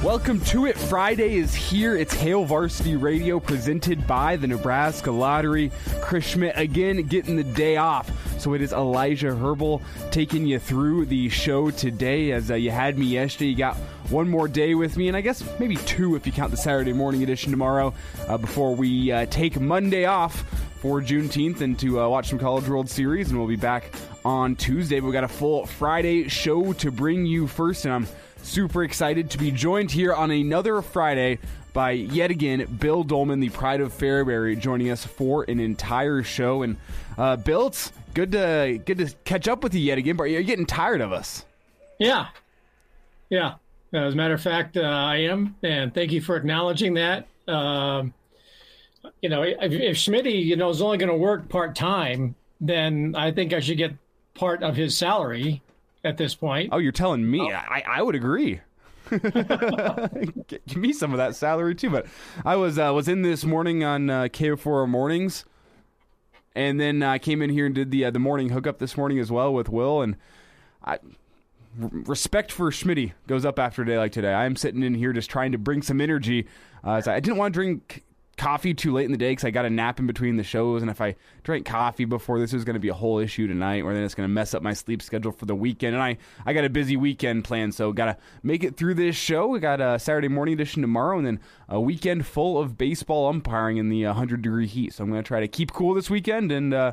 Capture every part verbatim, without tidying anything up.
Welcome to it. Friday is here. It's Hail Varsity Radio presented by the Nebraska Lottery. Chris Schmidt again getting the day off. So it is Elijah Herbal taking you through the show today. As uh, you had me yesterday, you got one more day with me, and I guess maybe two if you count the Saturday morning edition tomorrow uh, before we uh, take Monday off for Juneteenth and to uh, watch some College World Series, and we'll be back on Tuesday. We've got a full Friday show to bring you first, and I'm super excited to be joined here on another Friday by, yet again, Bill Dolman, the Pride of Fairbury, joining us for an entire show. And uh, Bill, it's good to, good to catch up with you yet again, but you're getting tired of us. Yeah. Yeah. As a matter of fact, uh, I am, and thank you for acknowledging that. Um, you know, if, if Schmitty, you know, is only going to work part-time, then I think I should get part of his salary at this point. Oh, you're telling me. Oh. I, I would agree. Give me some of that salary too. But I was uh, was in this morning on uh, K O four Mornings, and then I uh, came in here and did the uh, the morning hookup this morning as well with Will. And I, r- respect for Schmitty goes up after a day like today. I'm sitting in here just trying to bring some energy. Uh, so I didn't want to drink coffee too late in the day because I got a nap in between the shows, and if I drank coffee before this, it was going to be a whole issue tonight, or then it's going to mess up my sleep schedule for the weekend. And I, I got a busy weekend planned, so got to make it through this show. We got a Saturday morning edition tomorrow, and then a weekend full of baseball umpiring in the one hundred degree heat. So I'm going to try to keep cool this weekend and uh,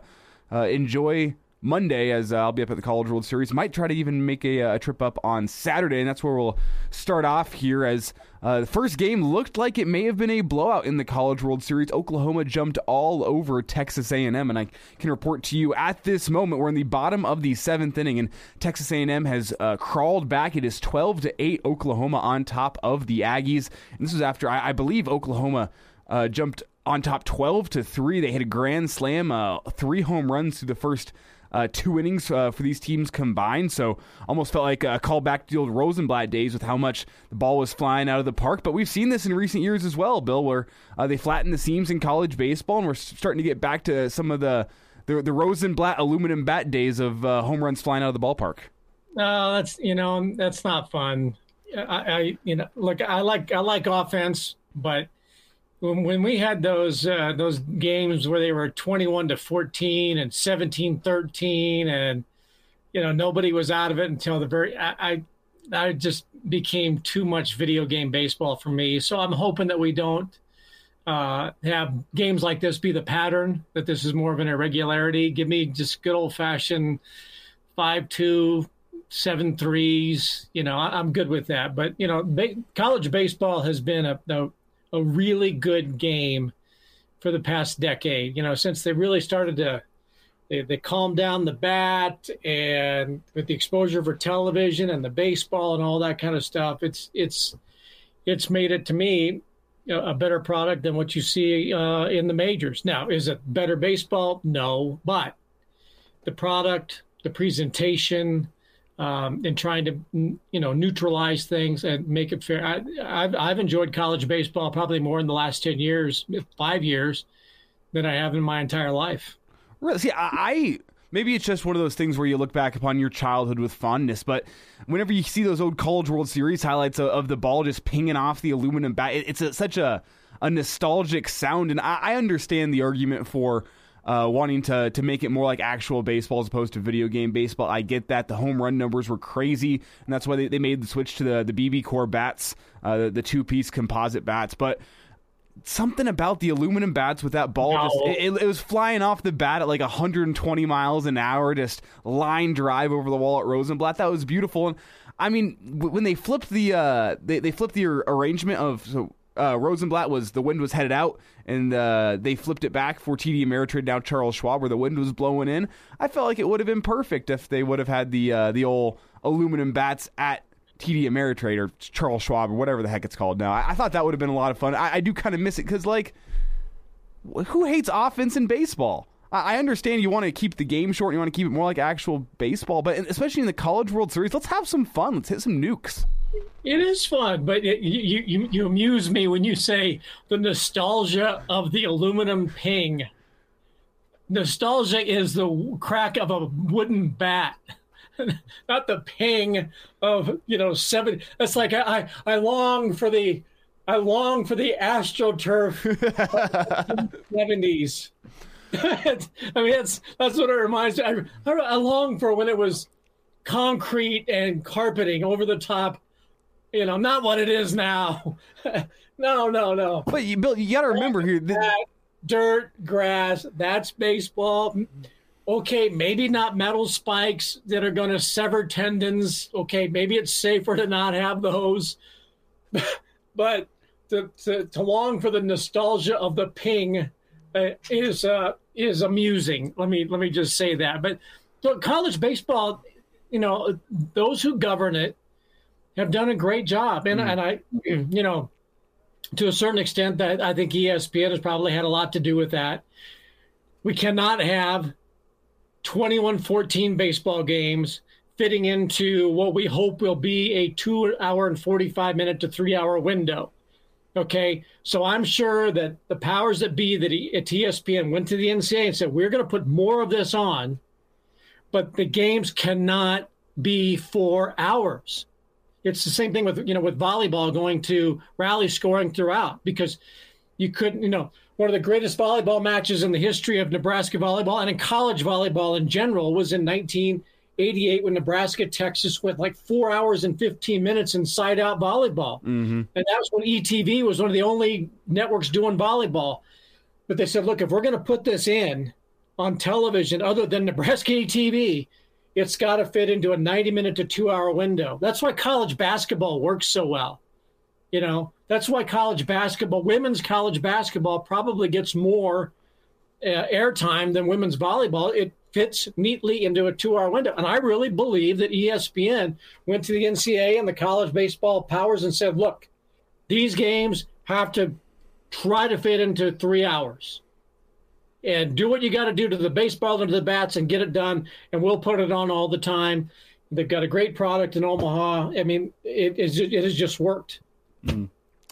uh, enjoy Monday, as uh, I'll be up at the College World Series. Might try to even make a, a trip up on Saturday, and that's where we'll start off here, as uh, the first game looked like it may have been a blowout in the College World Series. Oklahoma jumped all over Texas A and M, and I can report to you at this moment we're in the bottom of the seventh inning, and Texas A and M has uh, crawled back. It is twelve to eight Oklahoma on top of the Aggies, and this was after, I, I believe, Oklahoma uh, jumped on top twelve to three. They hit a grand slam, uh, three home runs through the first Uh, two innings uh, for these teams combined, so almost felt like a callback to the old Rosenblatt days with how much the ball was flying out of the park. But we've seen this in recent years as well, Bill, where uh, they flatten the seams in college baseball, and we're starting to get back to some of the the, the Rosenblatt aluminum bat days of uh, home runs flying out of the ballpark. No, uh, that's you know that's not fun. I, I you know look, I like I like offense, but When, when we had those uh, those games where they were twenty-one to fourteen and seventeen thirteen, and you know nobody was out of it until the very, I, I I just became too much video game baseball for me. So I'm hoping that we don't uh, have games like this be the pattern, that this is more of an irregularity. Give me just good old fashioned five two, seven threes. You know I, I'm good with that. But you know ba- college baseball has been a, a a really good game for the past decade, you know, since they really started to, they, they calmed down the bat, and with the exposure for television and the baseball and all that kind of stuff, it's, it's, it's made it, to me, a better product than what you see uh, in the majors. Now, is it better baseball? No, but the product, the presentation, Um, and trying to, you know, neutralize things and make it fair. I, I've, I've enjoyed college baseball probably more in the last ten years, five years, than I have in my entire life. Really? See, I, I maybe it's just one of those things where you look back upon your childhood with fondness, but whenever you see those old College World Series highlights of, of the ball just pinging off the aluminum bat, it, it's a, such a, a nostalgic sound. And I, I understand the argument for Uh, wanting to to make it more like actual baseball as opposed to video game baseball. I get that. The home run numbers were crazy, and that's why they, they made the switch to the, the B B Core bats, uh, the, the two-piece composite bats. But something about the aluminum bats with that ball. No. Just it, it was flying off the bat at like one hundred twenty miles an hour, just line drive over the wall at Rosenblatt. That was beautiful. And I mean, when they flipped the uh, they they flipped the arrangement of so uh, Rosenblatt was the wind was headed out, and uh, they flipped it back for T D Ameritrade, now Charles Schwab, where the wind was blowing in. I felt like it would have been perfect if they would have had the uh, the old aluminum bats at T D Ameritrade or Charles Schwab or whatever the heck it's called now. I, I thought that would have been a lot of fun. I, I do kind of miss it because, like, who hates offense in baseball? I, I understand you want to keep the game short and you want to keep it more like actual baseball, but especially in the College World Series, let's have some fun. Let's hit some nukes. It is fun, but it, you, you you amuse me when you say the nostalgia of the aluminum ping. Nostalgia is the crack of a wooden bat. Not the ping of, you know, seven. That's like I, I, I long for the I long for the AstroTurf of the seventies. I mean, that's that's what it reminds me. I, I, I long for when it was concrete and carpeting over the top. You know, not what it is now. no, no, no. But you, Bill, you got to remember here: that, dirt, grass. That's baseball. Okay, maybe not metal spikes that are going to sever tendons. Okay, maybe it's safer to not have those. But to, to, to long for the nostalgia of the ping uh, is uh, is amusing. Let me let me just say that. But look, college baseball, you know, those who govern it have done a great job, and mm. and I, you know, to a certain extent, that I think E S P N has probably had a lot to do with that. We cannot have twenty-one fourteen baseball games fitting into what we hope will be a two hour and forty-five minute to three hour window. Okay, so I'm sure that the powers that be that he, at E S P N went to the N C A A and said, we're going to put more of this on, but the games cannot be four hours. It's the same thing with, you know, with volleyball going to rally scoring throughout, because you couldn't, you know, one of the greatest volleyball matches in the history of Nebraska volleyball and in college volleyball in general was in nineteen eighty-eight when Nebraska, Texas went like four hours and fifteen minutes in side out volleyball. Mm-hmm. And that was when E T V was one of the only networks doing volleyball. But they said, look, if we're going to put this in on television other than Nebraska E T V, it's got to fit into a ninety minute to two hour window. That's why college basketball works so well. You know, that's why college basketball, women's college basketball probably gets more uh, airtime than women's volleyball. It fits neatly into a two hour window. And I really believe that E S P N went to the N C A A and the college baseball powers and said, look, these games have to try to fit into three hours. And do what you got to do to the baseball and to the bats and get it done, and we'll put it on all the time. They've got a great product in Omaha. I mean, it, it has just worked. Mm.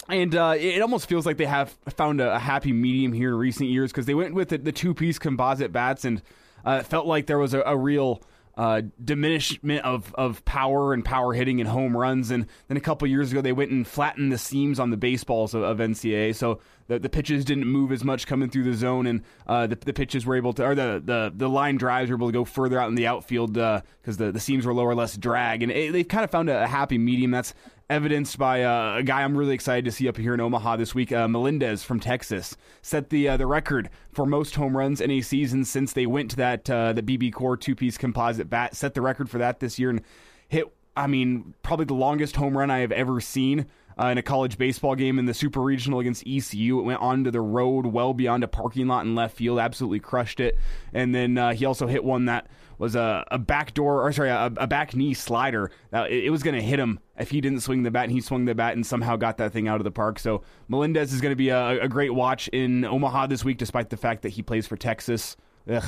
And uh, it almost feels like they have found a, a happy medium here in recent years because they went with the, the two-piece composite bats, and uh, it felt like there was a, a real uh, diminishment of, of power and power hitting and home runs. And then a couple years ago, they went and flattened the seams on the baseballs of, of N C A A. So The, the pitches didn't move as much coming through the zone, and uh, the, the pitches were able to, or the, the, the line drives were able to go further out in the outfield because uh, the, the seams were lower, less drag. And it, they've kind of found a, a happy medium. That's evidenced by uh, a guy I'm really excited to see up here in Omaha this week. Uh, Melendez from Texas set the uh, the record for most home runs in a season since they went to that uh, the B B Core two-piece composite bat, set the record for that this year and hit, I mean, probably the longest home run I have ever seen. Uh, in a college baseball game in the Super Regional against E C U. It went onto the road well beyond a parking lot in left field, absolutely crushed it. And then uh, he also hit one that was a, a backdoor, or sorry, a, a back knee slider. Uh, it, it was going to hit him if he didn't swing the bat, and he swung the bat and somehow got that thing out of the park. So Melendez is going to be a, a great watch in Omaha this week, despite the fact that he plays for Texas. Ugh.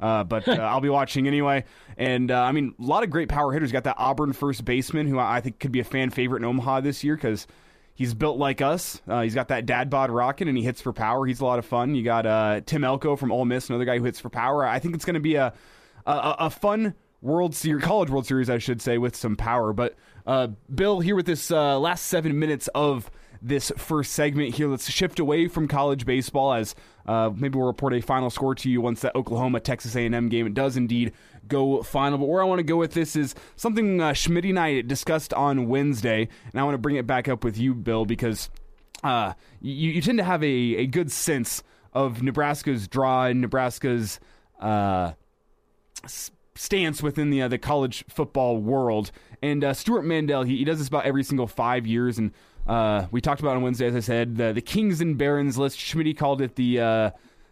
Uh, but uh, I'll be watching anyway. And, uh, I mean, a lot of great power hitters. Got that Auburn first baseman, who I think could be a fan favorite in Omaha this year because he's built like us. Uh, he's got that dad bod rocking, and he hits for power. He's a lot of fun. You got uh, Tim Elko from Ole Miss, another guy who hits for power. I think it's going to be a, a a fun World Series, College World Series, I should say, with some power. But, uh, Bill, here with this uh, last seven minutes of this first segment here, let's shift away from college baseball as uh, maybe we'll report a final score to you once that Oklahoma Texas A and M game, it does indeed go final. But where I want to go with this is something uh, Schmidt and I discussed on Wednesday, and I want to bring it back up with you, Bill, because uh, you, you tend to have a, a good sense of Nebraska's draw and Nebraska's uh, stance within the, uh, the college football world. And uh, Stuart Mandel, he, he does this about every single five years. And uh, we talked about on Wednesday, as I said, the, the Kings and Barons list. Schmitty called it the uh,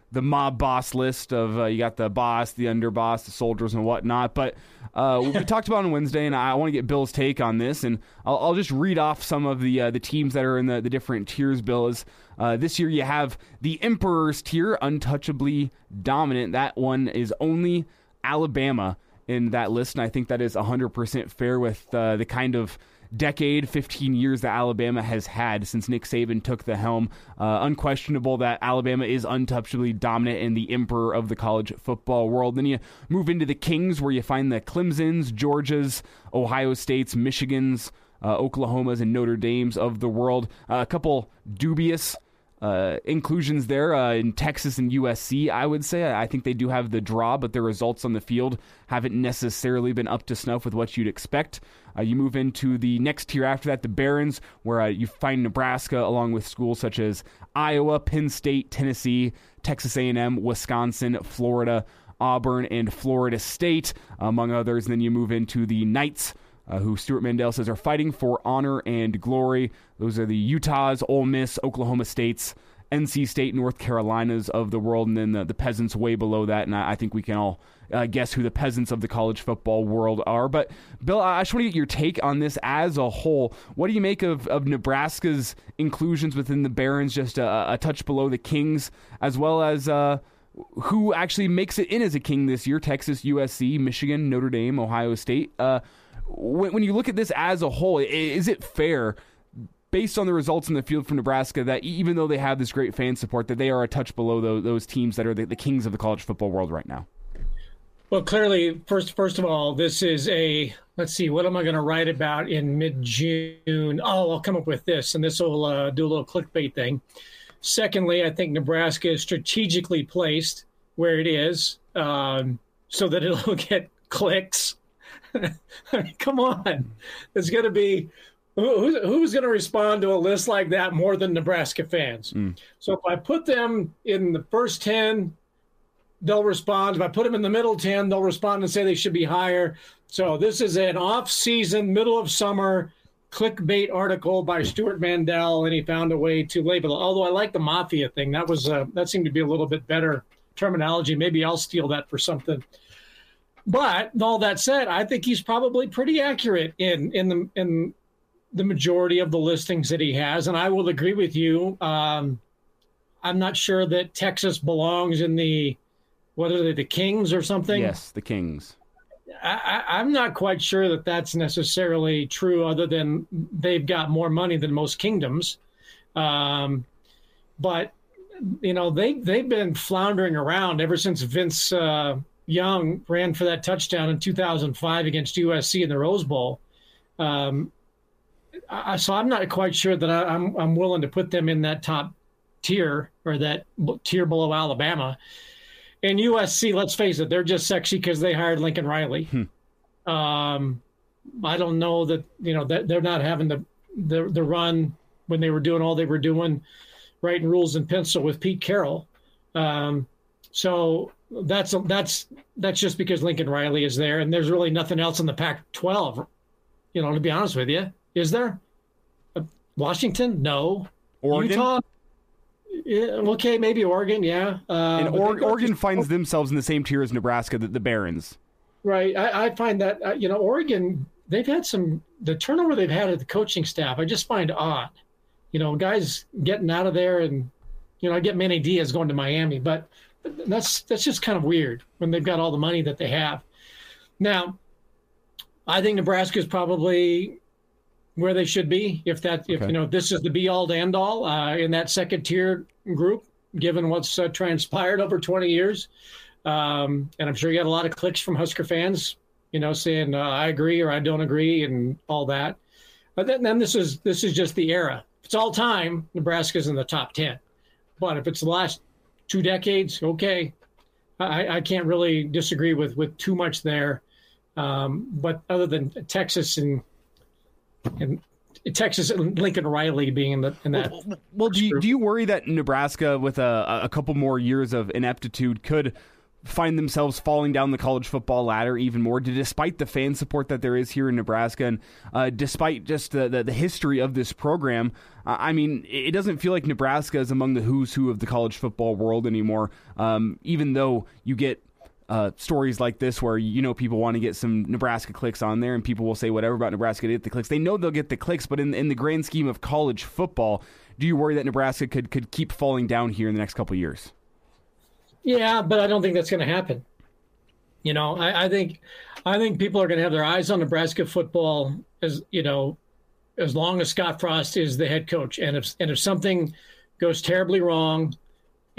the mob boss list of uh, you got the boss, the underboss, the soldiers, and whatnot. But uh, we talked about on Wednesday, and I want to get Bill's take on this. And I'll, I'll just read off some of the uh, the teams that are in the, the different tiers, Bill. Is, uh, this year you have the Emperor's tier, untouchably dominant. That one is only Alabama in that list, and I think that is one hundred percent fair with uh, the kind of decade, fifteen years that Alabama has had since Nick Saban took the helm. Uh, unquestionable that Alabama is untouchably dominant and the emperor of the college football world. Then you move into the Kings, where you find the Clemsons, Georgias, Ohio States, Michigans, uh, Oklahomas, and Notre Dames of the world. Uh, a couple dubious Uh, inclusions there uh, in Texas and U S C, I would say. I think they do have the draw, but their results on the field haven't necessarily been up to snuff with what you'd expect. Uh, you move into the next tier after that, the Barons, where uh, you find Nebraska along with schools such as Iowa, Penn State, Tennessee, Texas A and M, Wisconsin, Florida, Auburn, and Florida State, among others. And then you move into the Knights, Uh, who Stuart Mandel says are fighting for honor and glory. Those are the Utahs, Ole Miss, Oklahoma States, N C State, North Carolinas of the world, and then the, the peasants way below that. And I, I think we can all uh, guess who the peasants of the college football world are. But, Bill, I just want to get your take on this as a whole. What do you make of, of Nebraska's inclusions within the Barons, just a, a touch below the Kings, as well as uh, who actually makes it in as a King this year? Texas, U S C, Michigan, Notre Dame, Ohio State. Uh When you look at this as a whole, is it fair, based on the results in the field from Nebraska, that even though they have this great fan support, that they are a touch below those teams that are the kings of the college football world right now? Well, clearly, first first of all, this is a, let's see, what am I going to write about in mid-June? Oh, I'll come up with this, and this will uh, do a little clickbait thing. Secondly, I think Nebraska is strategically placed where it is um, so that it'll get clicks. I mean, come on. It's going to be who's, who's going to respond to a list like that more than Nebraska fans? Mm. So if I put them in the first ten, they'll respond. If I put them in the middle ten, they'll respond and say they should be higher. So this is an off-season, middle of summer clickbait article by Stuart Mandel, and he found a way to label it. Although I like the mafia thing. That was uh, that seemed to be a little bit better terminology. Maybe I'll steal that for something. But all that said, I think he's probably pretty accurate in in the in the majority of the listings that he has, and I will agree with you. Um, I'm not sure that Texas belongs in the, what are they, the Kings or something? Yes, the Kings. I, I, I'm not quite sure that that's necessarily true, other than they've got more money than most kingdoms. Um, but you know, they they've been floundering around ever since Vince Uh, Young ran for that touchdown in two thousand five against U S C in the Rose Bowl. Um, I, so I'm not quite sure that I, I'm I'm willing to put them in that top tier, or that tier below Alabama. And U S C, let's face it, they're just sexy because they hired Lincoln Riley. Hmm. Um, I don't know that, you know, that they're not having the, the the run when they were doing all they were doing, writing rules in pencil with Pete Carroll. Um, so. That's that's that's just because Lincoln Riley is there, and there's really nothing else in the Pac twelve, you know, to be honest with you. Is there? Uh, Washington? No. Oregon? Utah? Yeah, okay, maybe Oregon, yeah. Uh, and or- Oregon just finds themselves in the same tier as Nebraska, the, the Barons. Right. I, I find that, uh, you know, Oregon, they've had some – the turnover they've had at the coaching staff, I just find odd. You know, guys getting out of there, and, you know, I get many Diaz going to Miami, but – That's that's just kind of weird when they've got all the money that they have. Now, I think Nebraska is probably where they should be. If that, okay. if you know, this is the be all to end all uh, in that second tier group, given what's uh, transpired over twenty years, um, and I'm sure you got a lot of clicks from Husker fans, you know, saying uh, I agree or I don't agree and all that. But then, then this is this is just the era. If it's all time, Nebraska's in the top ten. But if it's the last two decades, okay. I, I can't really disagree with, with too much there. Um, but other than Texas and and Texas Lincoln Riley being in, the, in that. Well, well do, you, do you worry that Nebraska, with a, a couple more years of ineptitude, could find themselves falling down the college football ladder even more, despite the fan support that there is here in Nebraska and uh, despite just the, the, the history of this program? Uh, I mean, it doesn't feel like Nebraska is among the who's who of the college football world anymore, um, even though you get Uh, stories like this where, you know, people want to get some Nebraska clicks on there and people will say whatever about Nebraska to get the clicks. They know they'll get the clicks, but in, in the grand scheme of college football, do you worry that Nebraska could, could keep falling down here in the next couple of years? Yeah, but I don't think that's going to happen. You know, I, I think I think people are going to have their eyes on Nebraska football as, you know, as long as Scott Frost is the head coach. And if and if something goes terribly wrong,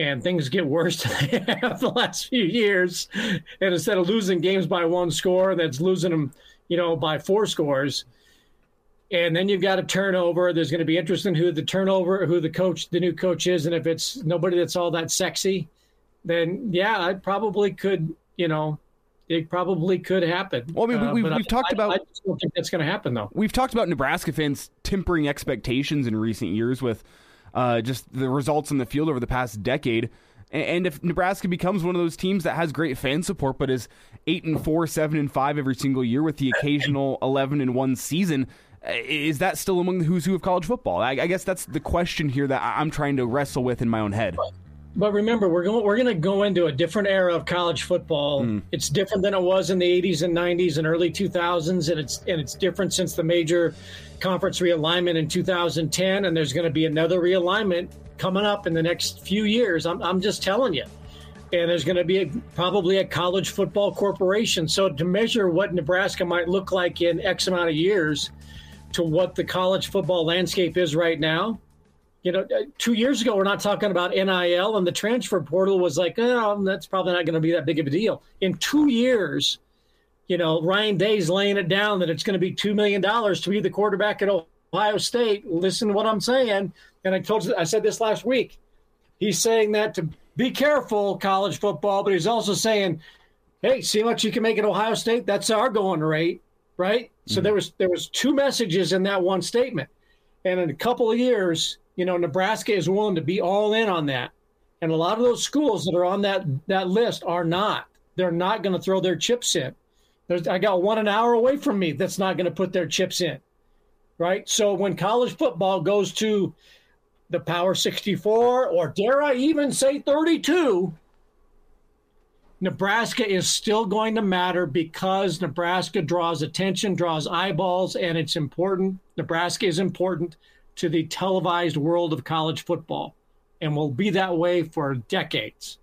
and things get worse than they have the last few years, and instead of losing games by one score, that's losing them, you know, by four scores. And then you've got a turnover. There's going to be interest in who the turnover, who the coach, the new coach is. And if it's nobody that's all that sexy, then yeah, it probably could, you know, it probably could happen. Well, I mean, we, uh, we've, we've I, talked I, about. I just don't think that's going to happen, though. We've talked about Nebraska fans tempering expectations in recent years with Uh, just the results in the field over the past decade. And, and if Nebraska becomes one of those teams that has great fan support but is eight and four, seven and five every single year with the occasional eleven and one season, is that still among the who's who of college football? I, I guess that's the question here that I'm trying to wrestle with in my own head. But, but remember, we're going we're going to go into a different era of college football. Mm. It's different than it was in the eighties and nineties and early two thousands, and it's and it's different since the major conference realignment in two thousand ten, and there's going to be another realignment coming up in the next few years. I'm, I'm just telling you. And there's going to be a, probably a college football corporation. So to measure what Nebraska might look like in X amount of years to what the college football landscape is right now, you know, two years ago, we're not talking about N I L, and the transfer portal was like, oh, that's probably not going to be that big of a deal. In two years, you know, Ryan Day's laying it down that it's going to be two million dollars to be the quarterback at Ohio State. Listen to what I'm saying. And I told you, I said this last week. He's saying that to be careful, college football, but he's also saying, hey, see how much you can make at Ohio State? That's our going rate, right? Mm-hmm. So there was there was two messages in that one statement. And in a couple of years, you know, Nebraska is willing to be all in on that. And a lot of those schools that are on that, that list are not. They're not going to throw their chips in. There's, I got one an hour away from me that's not going to put their chips in, right? So when college football goes to the Power sixty-four, or dare I even say thirty-two, Nebraska is still going to matter because Nebraska draws attention, draws eyeballs, and it's important. Nebraska is important to the televised world of college football and will be that way for decades.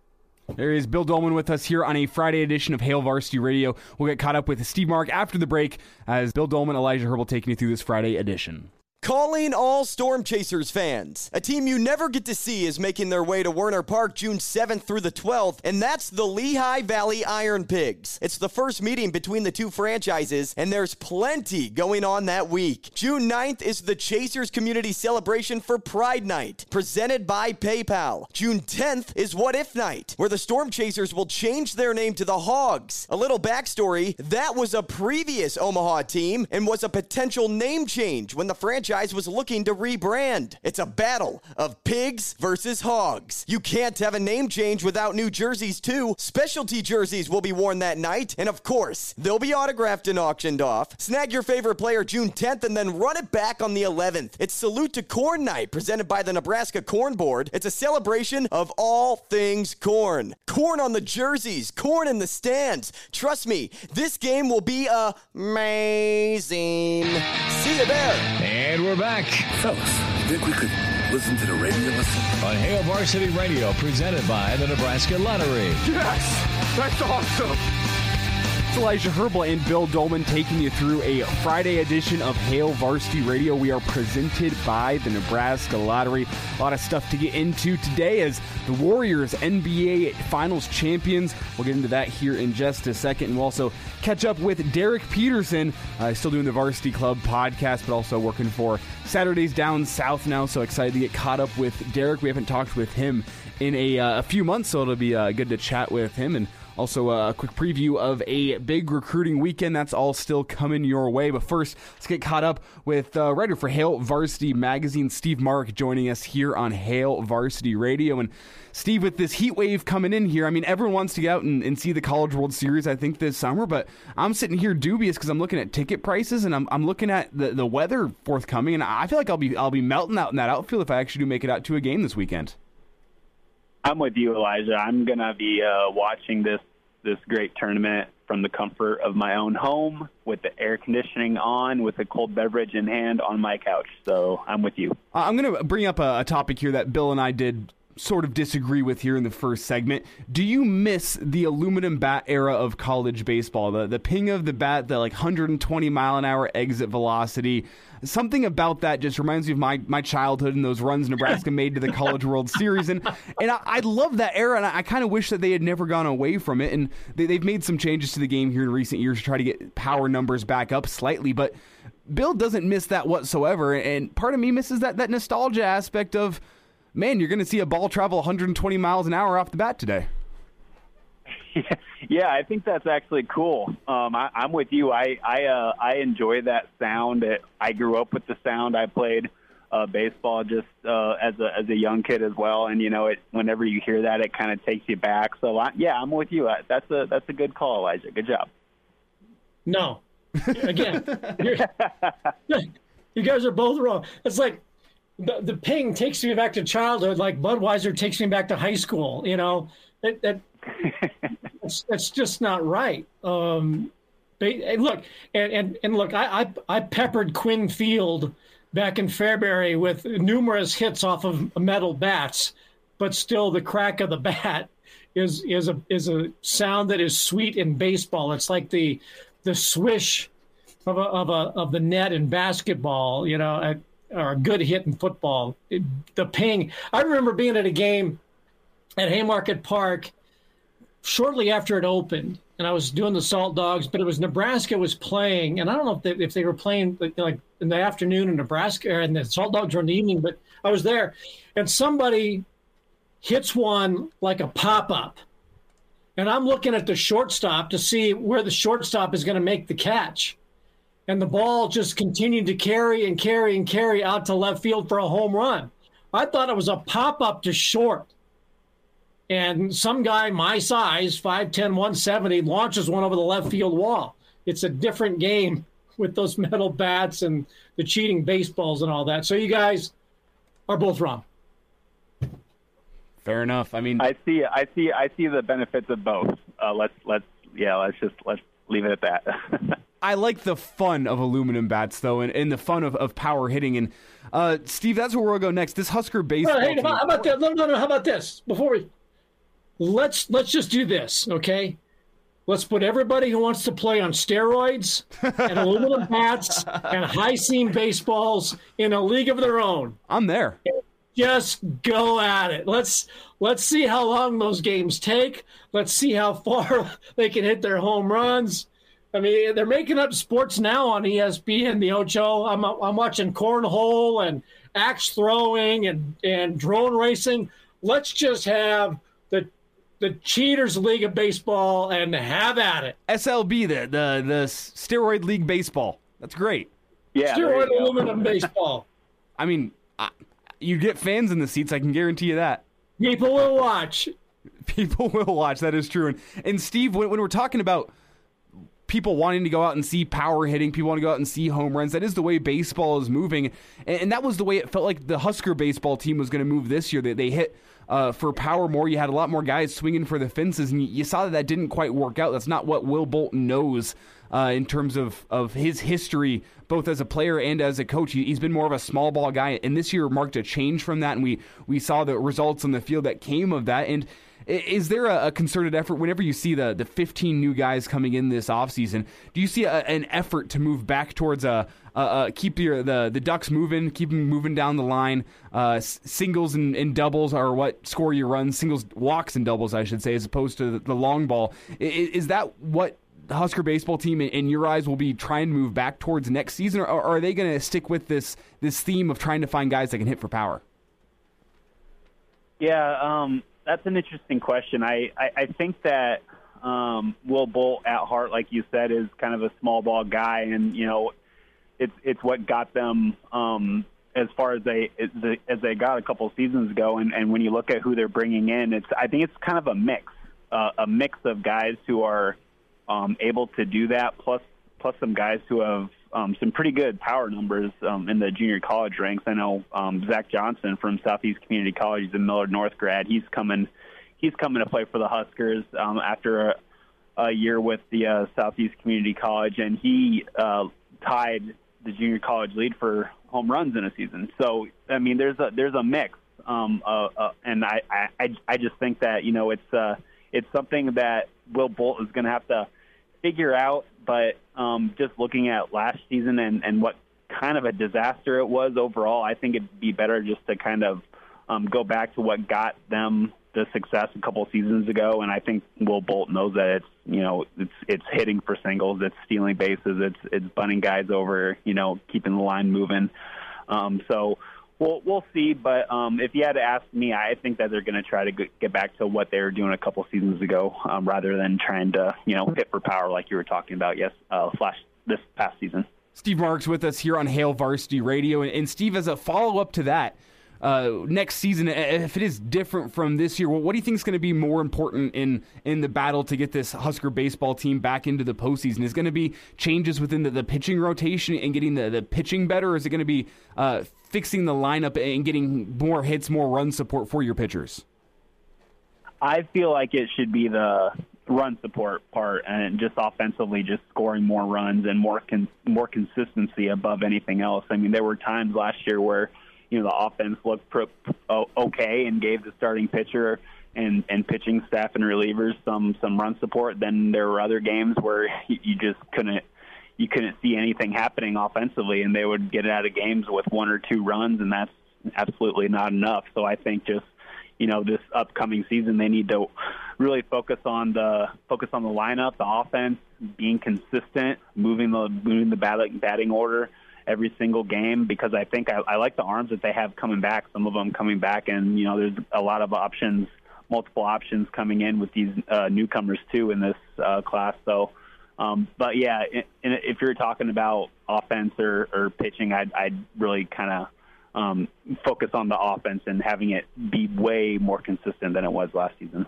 There is Bill Dolman with us here on a Friday edition of Hail Varsity Radio. We'll get caught up with Steve Mark after the break as Bill Dolman, Elijah Herbal taking you through this Friday edition. Calling all Storm Chasers fans. A team you never get to see is making their way to Werner Park June seventh through the twelfth, and that's the Lehigh Valley Iron Pigs. It's the first meeting between the two franchises, and there's plenty going on that week. June ninth is the Chasers Community Celebration for Pride Night, presented by PayPal. June tenth is What If Night, where the Storm Chasers will change their name to the Hogs. A little backstory, that was a previous Omaha team and was a potential name change when the franchise was looking to rebrand. It's a battle of pigs versus hogs. You can't have a name change without new jerseys, too. Specialty jerseys will be worn that night, and of course, they'll be autographed and auctioned off. Snag your favorite player June tenth and then run it back on the eleventh. It's Salute to Corn Night, presented by the Nebraska Corn Board. It's a celebration of all things corn. Corn on the jerseys, corn in the stands. Trust me, this game will be amazing. See you there. And we're back. Fellas, you think we could listen to the radio? Listen. On Hail Varsity Radio, presented by the Nebraska Lottery. Yes! That's awesome! It's Elijah Herbal and Bill Dolman taking you through a Friday edition of Hail Varsity Radio. We are presented by the Nebraska Lottery. A lot of stuff to get into today as the Warriors, N B A Finals champions. We'll get into that here in just a second. And we'll also catch up with Derek Peterson, uh, still doing the Varsity Club podcast, but also working for Saturdays Down South now, so excited to get caught up with Derek. We haven't talked with him in a, uh, a few months, so it'll be uh, good to chat with him and Also, uh, a quick preview of a big recruiting weekend. That's all still coming your way. But first, let's get caught up with uh, writer for Hail Varsity Magazine, Steve Mark, joining us here on Hail Varsity Radio. And Steve, with this heat wave coming in here, I mean, everyone wants to get out and, and see the College World Series, I think, this summer. But I'm sitting here dubious because I'm looking at ticket prices and I'm, I'm looking at the, the weather forthcoming. And I feel like I'll be I'll be melting out in that outfield if I actually do make it out to a game this weekend. I'm with you, Elijah. I'm going to be uh, watching this this great tournament from the comfort of my own home with the air conditioning on, with a cold beverage in hand on my couch. So I'm with you. I'm going to bring up a, a topic here that Bill and I did sort of disagree with here in the first segment. Do you miss the aluminum bat era of college baseball? The, the ping of the bat, the like one hundred twenty mile an hour exit velocity. Something about that just reminds me of my, my childhood and those runs Nebraska made to the College World Series. And and I, I love that era, and I, I kind of wish that they had never gone away from it. And they, they've made some changes to the game here in recent years to try to get power numbers back up slightly. But Bill doesn't miss that whatsoever. And part of me misses that, that nostalgia aspect of, man, you're going to see a ball travel one hundred twenty miles an hour off the bat today. Yeah, I think that's actually cool. Um, I, I'm with you. I I, uh, I enjoy that sound. It, I grew up with the sound. I played uh, baseball just uh, as a as a young kid as well. And you know, it, whenever you hear that, it kind of takes you back. So I, yeah, I'm with you. I, that's a that's a good call, Elijah. Good job. No, again, you're, you guys are both wrong. It's like the, the ping takes me back to childhood, like Budweiser takes me back to high school. You know that. that That's, that's just not right. Um, and look, and, and, and look, I, I I peppered Quinn Field back in Fairbury with numerous hits off of metal bats, but still the crack of the bat is is a is a sound that is sweet in baseball. It's like the the swish of a of a of the net in basketball, you know, or a good hit in football. It, the ping. I remember being at a game at Haymarket Park shortly after it opened, and I was doing the Salt Dogs, but it was Nebraska was playing, and I don't know if they, if they were playing like in the afternoon in Nebraska, or and the Salt Dogs were in the evening, but I was there, and somebody hits one like a pop-up, and I'm looking at the shortstop to see where the shortstop is going to make the catch, and the ball just continued to carry and carry and carry out to left field for a home run. I thought it was a pop-up to short. And some guy my size, five ten, one seventy, launches one over the left field wall. It's a different game with those metal bats and the cheating baseballs and all that. So you guys are both wrong. Fair enough. I mean, I see, I see, I see the benefits of both. Uh, let's, let's, yeah, let's just let's leave it at that. I like the fun of aluminum bats, though, and, and the fun of, of power hitting. And uh, Steve, that's where we'll go next. This Husker baseball. Hey, how about that? No, no, no. How about this? Before we. Let's let's just do this, okay? Let's put everybody who wants to play on steroids and aluminum bats and high seam baseballs in a league of their own. I'm there. Just go at it. Let's let's see how long those games take. Let's see how far they can hit their home runs. I mean, they're making up sports now on E S P N, the Ocho. I'm I'm watching cornhole and axe throwing and, and drone racing. Let's just have the Cheaters League of Baseball and have at it. S L B, the the, the Steroid League Baseball. That's great. Yeah, Steroid Aluminum Baseball. I mean, I, you get fans in the seats, I can guarantee you that. People will watch. People will watch, that is true. And, and Steve, when, when we're talking about people wanting to go out and see power hitting, people want to go out and see home runs. That is the way baseball is moving. And, and that was the way it felt like the Husker baseball team was going to move this year. They, they hit uh, for power more. You had a lot more guys swinging for the fences, and you, you saw that that didn't quite work out. That's not what Will Bolton knows uh, in terms of, of his history, both as a player and as a coach. He, he's been more of a small ball guy, and this year marked a change from that, and we, we saw the results on the field that came of that. And is there a concerted effort whenever you see the, the fifteen new guys coming in this offseason? Do you see a, an effort to move back towards a, a, a keep your, the the Ducks moving, keep them moving down the line? Uh, singles and, and doubles are what score your runs. Singles, walks, and doubles, I should say, as opposed to the, the long ball. Is, is that what the Husker baseball team, in your eyes, will be trying to move back towards next season? Or are they going to stick with this this theme of trying to find guys that can hit for power? Yeah, um... That's an interesting question. I, I, I think that Um, Will Bolt, at heart, like you said, is kind of a small ball guy, and you know, it's it's what got them um, as far as they as they got a couple seasons ago. And, and when you look at who they're bringing in, it's I think it's kind of a mix, uh, a mix of guys who are um, able to do that, plus plus some guys who have um, some pretty good power numbers um, in the junior college ranks. I know um, Zach Johnson from Southeast Community College, the Millard North grad. He's coming. He's coming to play for the Huskers um, after a, a year with the uh, Southeast Community College, and he uh, tied the junior college lead for home runs in a season. So, I mean, there's a there's a mix, um, uh, uh, and I, I I just think that you know it's uh, it's something that Will Bolt is going to have to figure out. But um, just looking at last season and, and what kind of a disaster it was overall, I think it'd be better just to kind of um, go back to what got them the success a couple seasons ago, and I think Will Bolt knows that it's you know it's it's hitting for singles, it's stealing bases, it's it's bunting guys over, you know, keeping the line moving. Um, so we'll we'll see. But um, if you had to ask me, I think that they're going to try to get back to what they were doing a couple seasons ago, um, rather than trying to you know hit for power like you were talking about. Yes, uh, flash this past season. Steve Marks with us here on Hail Varsity Radio, and, and Steve, as a follow up to that. Uh, next season, if it is different from this year, well, what do you think is going to be more important in, in the battle to get this Husker baseball team back into the postseason? Is it going to be changes within the, the pitching rotation and getting the, the pitching better, or is it going to be uh, fixing the lineup and getting more hits, more run support for your pitchers? I feel like it should be the run support part, and just offensively just scoring more runs and more con- more consistency above anything else. I mean, there were times last year where you know, the offense looked okay and gave the starting pitcher and, and pitching staff and relievers some, some run support. Then there were other games where you just couldn't you couldn't see anything happening offensively, and they would get out of games with one or two runs, and that's absolutely not enough. So I think just you know this upcoming season they need to really focus on the focus on the lineup, the offense, being consistent, moving the moving the batting batting order every single game, because I think I, I like the arms that they have coming back, some of them coming back, and, you know, there's a lot of options, multiple options coming in with these uh, newcomers, too, in this uh, class. So, um, but, yeah, it, if you're talking about offense or, or pitching, I'd, I'd really kind of um, focus on the offense and having it be way more consistent than it was last season.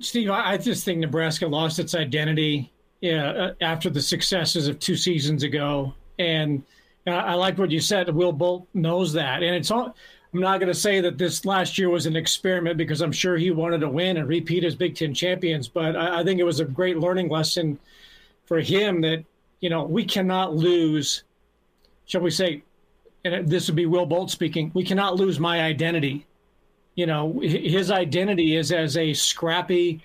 Steve, I just think Nebraska lost its identity Yeah, after the successes of two seasons ago. And uh, I like what you said. Will Bolt knows that. And it's all, I'm not going to say that this last year was an experiment, because I'm sure he wanted to win and repeat as Big Ten champions. But I, I think it was a great learning lesson for him that, you know, we cannot lose, shall we say, and this would be Will Bolt speaking, we cannot lose my identity. You know, his identity is as a scrappy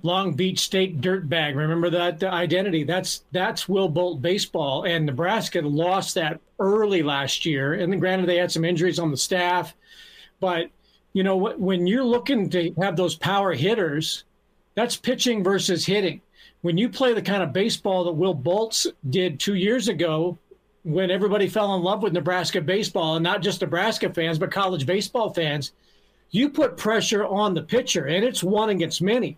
Long Beach State dirtbag. Remember that the identity. That's that's Will Bolt baseball, and Nebraska lost that early last year. And granted, they had some injuries on the staff, but you know when you're looking to have those power hitters, that's pitching versus hitting. When you play the kind of baseball that Will Bolt did two years ago, when everybody fell in love with Nebraska baseball, and not just Nebraska fans but college baseball fans, you put pressure on the pitcher, and it's one against many.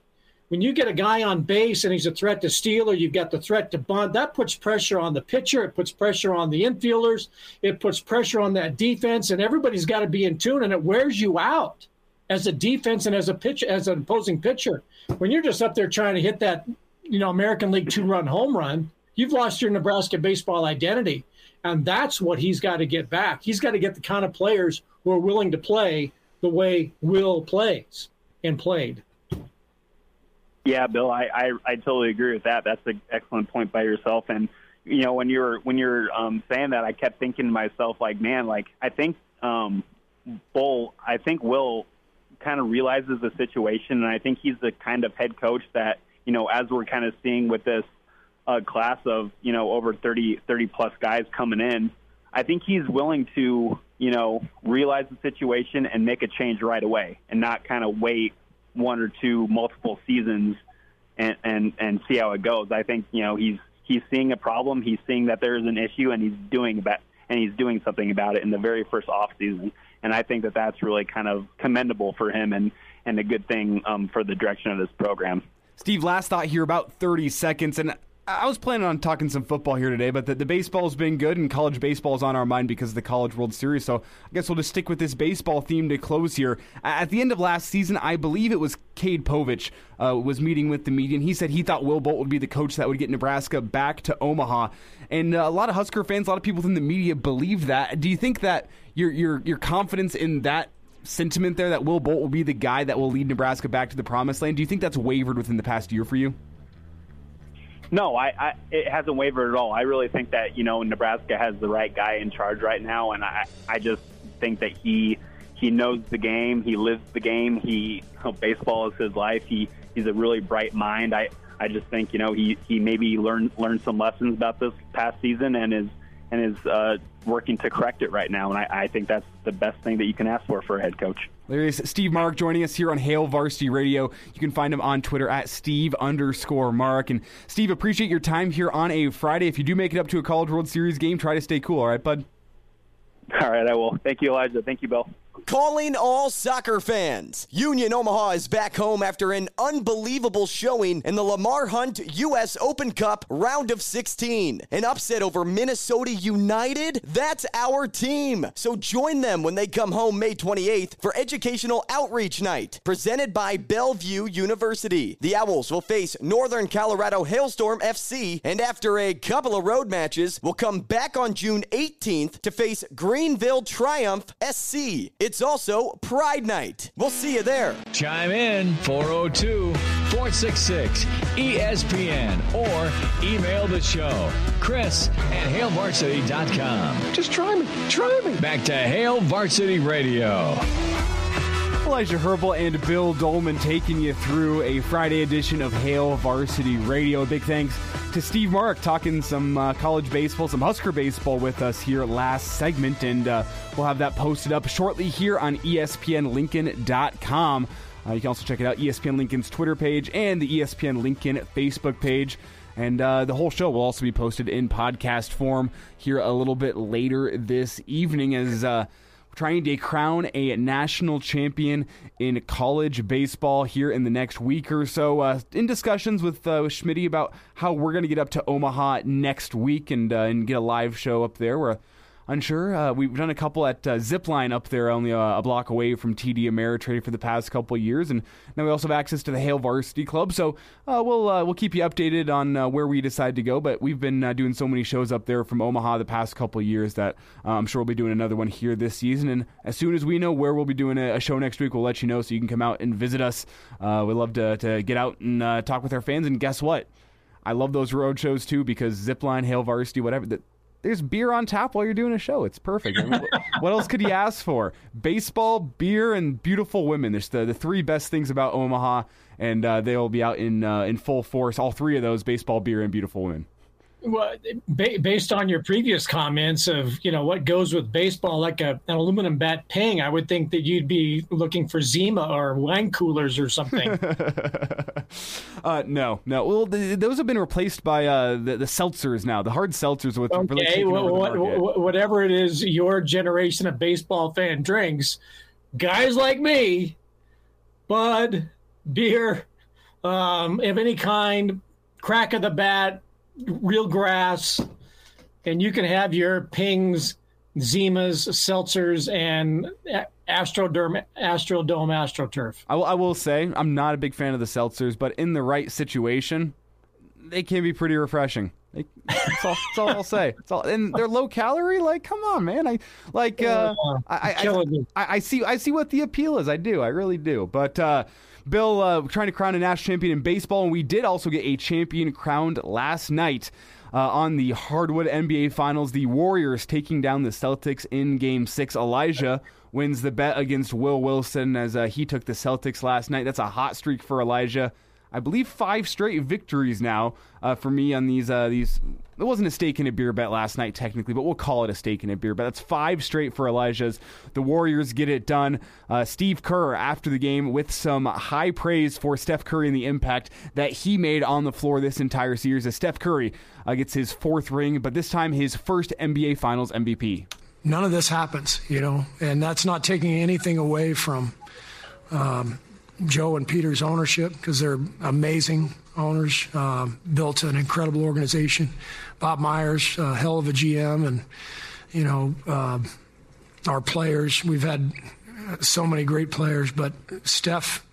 When you get a guy on base and he's a threat to steal, or you've got the threat to bunt, that puts pressure on the pitcher. It puts pressure on the infielders. It puts pressure on that defense, and everybody's got to be in tune, and it wears you out as a defense and as a pitch, as an opposing pitcher. When you're just up there trying to hit that, you know, American League two-run home run, you've lost your Nebraska baseball identity, and that's what he's got to get back. He's got to get the kind of players who are willing to play the way Will plays and played. Yeah, Bill, I, I, I totally agree with that. That's an excellent point by yourself. And, you know, when you're when you're um, saying that, I kept thinking to myself, like, man, like, I think um, Bull, I think Will kind of realizes the situation. And I think he's the kind of head coach that, you know, as we're kind of seeing with this uh, class of, you know, over thirty, thirty plus guys coming in, I think he's willing to, you know, realize the situation and make a change right away and not kind of wait one or two multiple seasons and, and, and see how it goes. I think, you know, he's, he's seeing a problem. He's seeing that there is an issue, and he's doing about, and he's doing something about it in the very first off season. And I think that that's really kind of commendable for him and, and a good thing um, for the direction of this program. Steve, last thought here, about thirty seconds. And I was planning on talking some football here today, but the, the baseball's been good, and college baseball's on our mind because of the College World Series. So I guess we'll just stick with this baseball theme to close here. At the end of last season, I believe it was Cade Povich uh, was meeting with the media, and he said he thought Will Bolt would be the coach that would get Nebraska back to Omaha. And uh, a lot of Husker fans, a lot of people in the media believe that. Do you think that your your your confidence in that sentiment there, that Will Bolt will be the guy that will lead Nebraska back to the promised land, do you think that's wavered within the past year for you? No, I, I, it hasn't wavered at all. I really think that, you know, Nebraska has the right guy in charge right now, and I, I just think that he he knows the game, he lives the game, he you know, baseball is his life. He he's a really bright mind. I, I just think you know he, he maybe learned learned some lessons about this past season and is and is uh, working to correct it right now, and I, I think that's the best thing that you can ask for for a head coach. There is Steve Mark joining us here on Hail Varsity Radio. You can find him on Twitter at Steve underscore Mark. And Steve, appreciate your time here on a Friday. If you do make it up to a College World Series game, try to stay cool, all right, bud? All right, I will. Thank you, Elijah. Thank you, Bill. Calling all soccer fans. Union Omaha is back home after an unbelievable showing in the Lamar Hunt U S Open Cup round of sixteen. An upset over Minnesota United? That's our team. So join them when they come home May twenty-eighth for Educational Outreach Night, presented by Bellevue University. The Owls will face Northern Colorado Hailstorm F C, and after a couple of road matches, will come back on June eighteenth to face Greenville Triumph S C. It's also Pride Night. We'll see you there. Chime in four oh two, four six six, E S P N or email the show, Chris at hail varsity dot com. Just try me. Try me. Back to Hail Varsity Radio. Elijah Herbal and Bill Dolman taking you through a Friday edition of Hail Varsity Radio. Big thanks to Steve Mark talking some uh, college baseball, some Husker baseball with us here last segment, and uh, we'll have that posted up shortly here on E S P N Lincoln dot com. Uh, you can also check it out, E S P N Lincoln's Twitter page and the E S P N Lincoln Facebook page. And uh, the whole show will also be posted in podcast form here a little bit later this evening as... Uh, trying to crown a national champion in college baseball here in the next week or so. Uh, in discussions with, uh, with Schmitty about how we're going to get up to Omaha next week and uh, and get a live show up there. We're unsure. Uh, we've done a couple at uh, Zipline up there, only uh, a block away from T D Ameritrade for the past couple of years. And now we also have access to the Hail Varsity Club. So uh, we'll uh, we'll keep you updated on uh, where we decide to go. But we've been uh, doing so many shows up there from Omaha the past couple of years that uh, I'm sure we'll be doing another one here this season. And as soon as we know where we'll be doing a, a show next week, we'll let you know so you can come out and visit us. Uh, we'd love to, to get out and uh, talk with our fans. And guess what? I love those road shows too, because Zipline, Hail Varsity, whatever... The, There's beer on tap while you're doing a show. It's perfect. I mean, what else could you ask for? Baseball, beer, and beautiful women. There's the, the three best things about Omaha, and uh, they'll be out in uh, in full force, all three of those, baseball, beer, and beautiful women. Well, ba- based on your previous comments of, you know, what goes with baseball, like a, an aluminum bat ping, I would think that you'd be looking for Zima or wine coolers or something. uh, no, no. Well, the, those have been replaced by uh, the, the seltzers now, the hard seltzers. With okay, really taking well, over the what, whatever it is your generation of baseball fan drinks, guys like me, Bud, beer, um, of any kind, crack of the bat, real grass, and you can have your pings, Zimas, seltzers, and Astroderm, Astrodome, AstroTurf. I will, I will say I'm not a big fan of the seltzers, but in the right situation, they can be pretty refreshing. They, that's, all, that's all I'll say. It's all, and they're low calorie. Like, come on, man! I like. Uh, uh, I, I, I, I see. I see what the appeal is. I do. I really do. But. Uh, Bill, uh, trying to crown a national champion in baseball, and we did also get a champion crowned last night uh, on the hardwood N B A Finals. The Warriors taking down the Celtics in Game Six. Elijah wins the bet against Will Wilson as uh, he took the Celtics last night. That's a hot streak for Elijah. I believe five straight victories now uh, for me on these uh, these. It wasn't a stake in a beer bet last night, technically, but we'll call it a stake in a beer bet. That's five straight for Elijah's. The Warriors get it done. Uh, Steve Kerr after the game with some high praise for Steph Curry and the impact that he made on the floor this entire series, as Steph Curry uh, gets his fourth ring, but this time his first N B A Finals M V P. none of this happens, you know, and that's not taking anything away from um, Joe and Peter's ownership, because they're amazing owners, uh, built an incredible organization. Bob Myers, uh, hell of a G M, and, you know, uh, our players, we've had so many great players, but Steph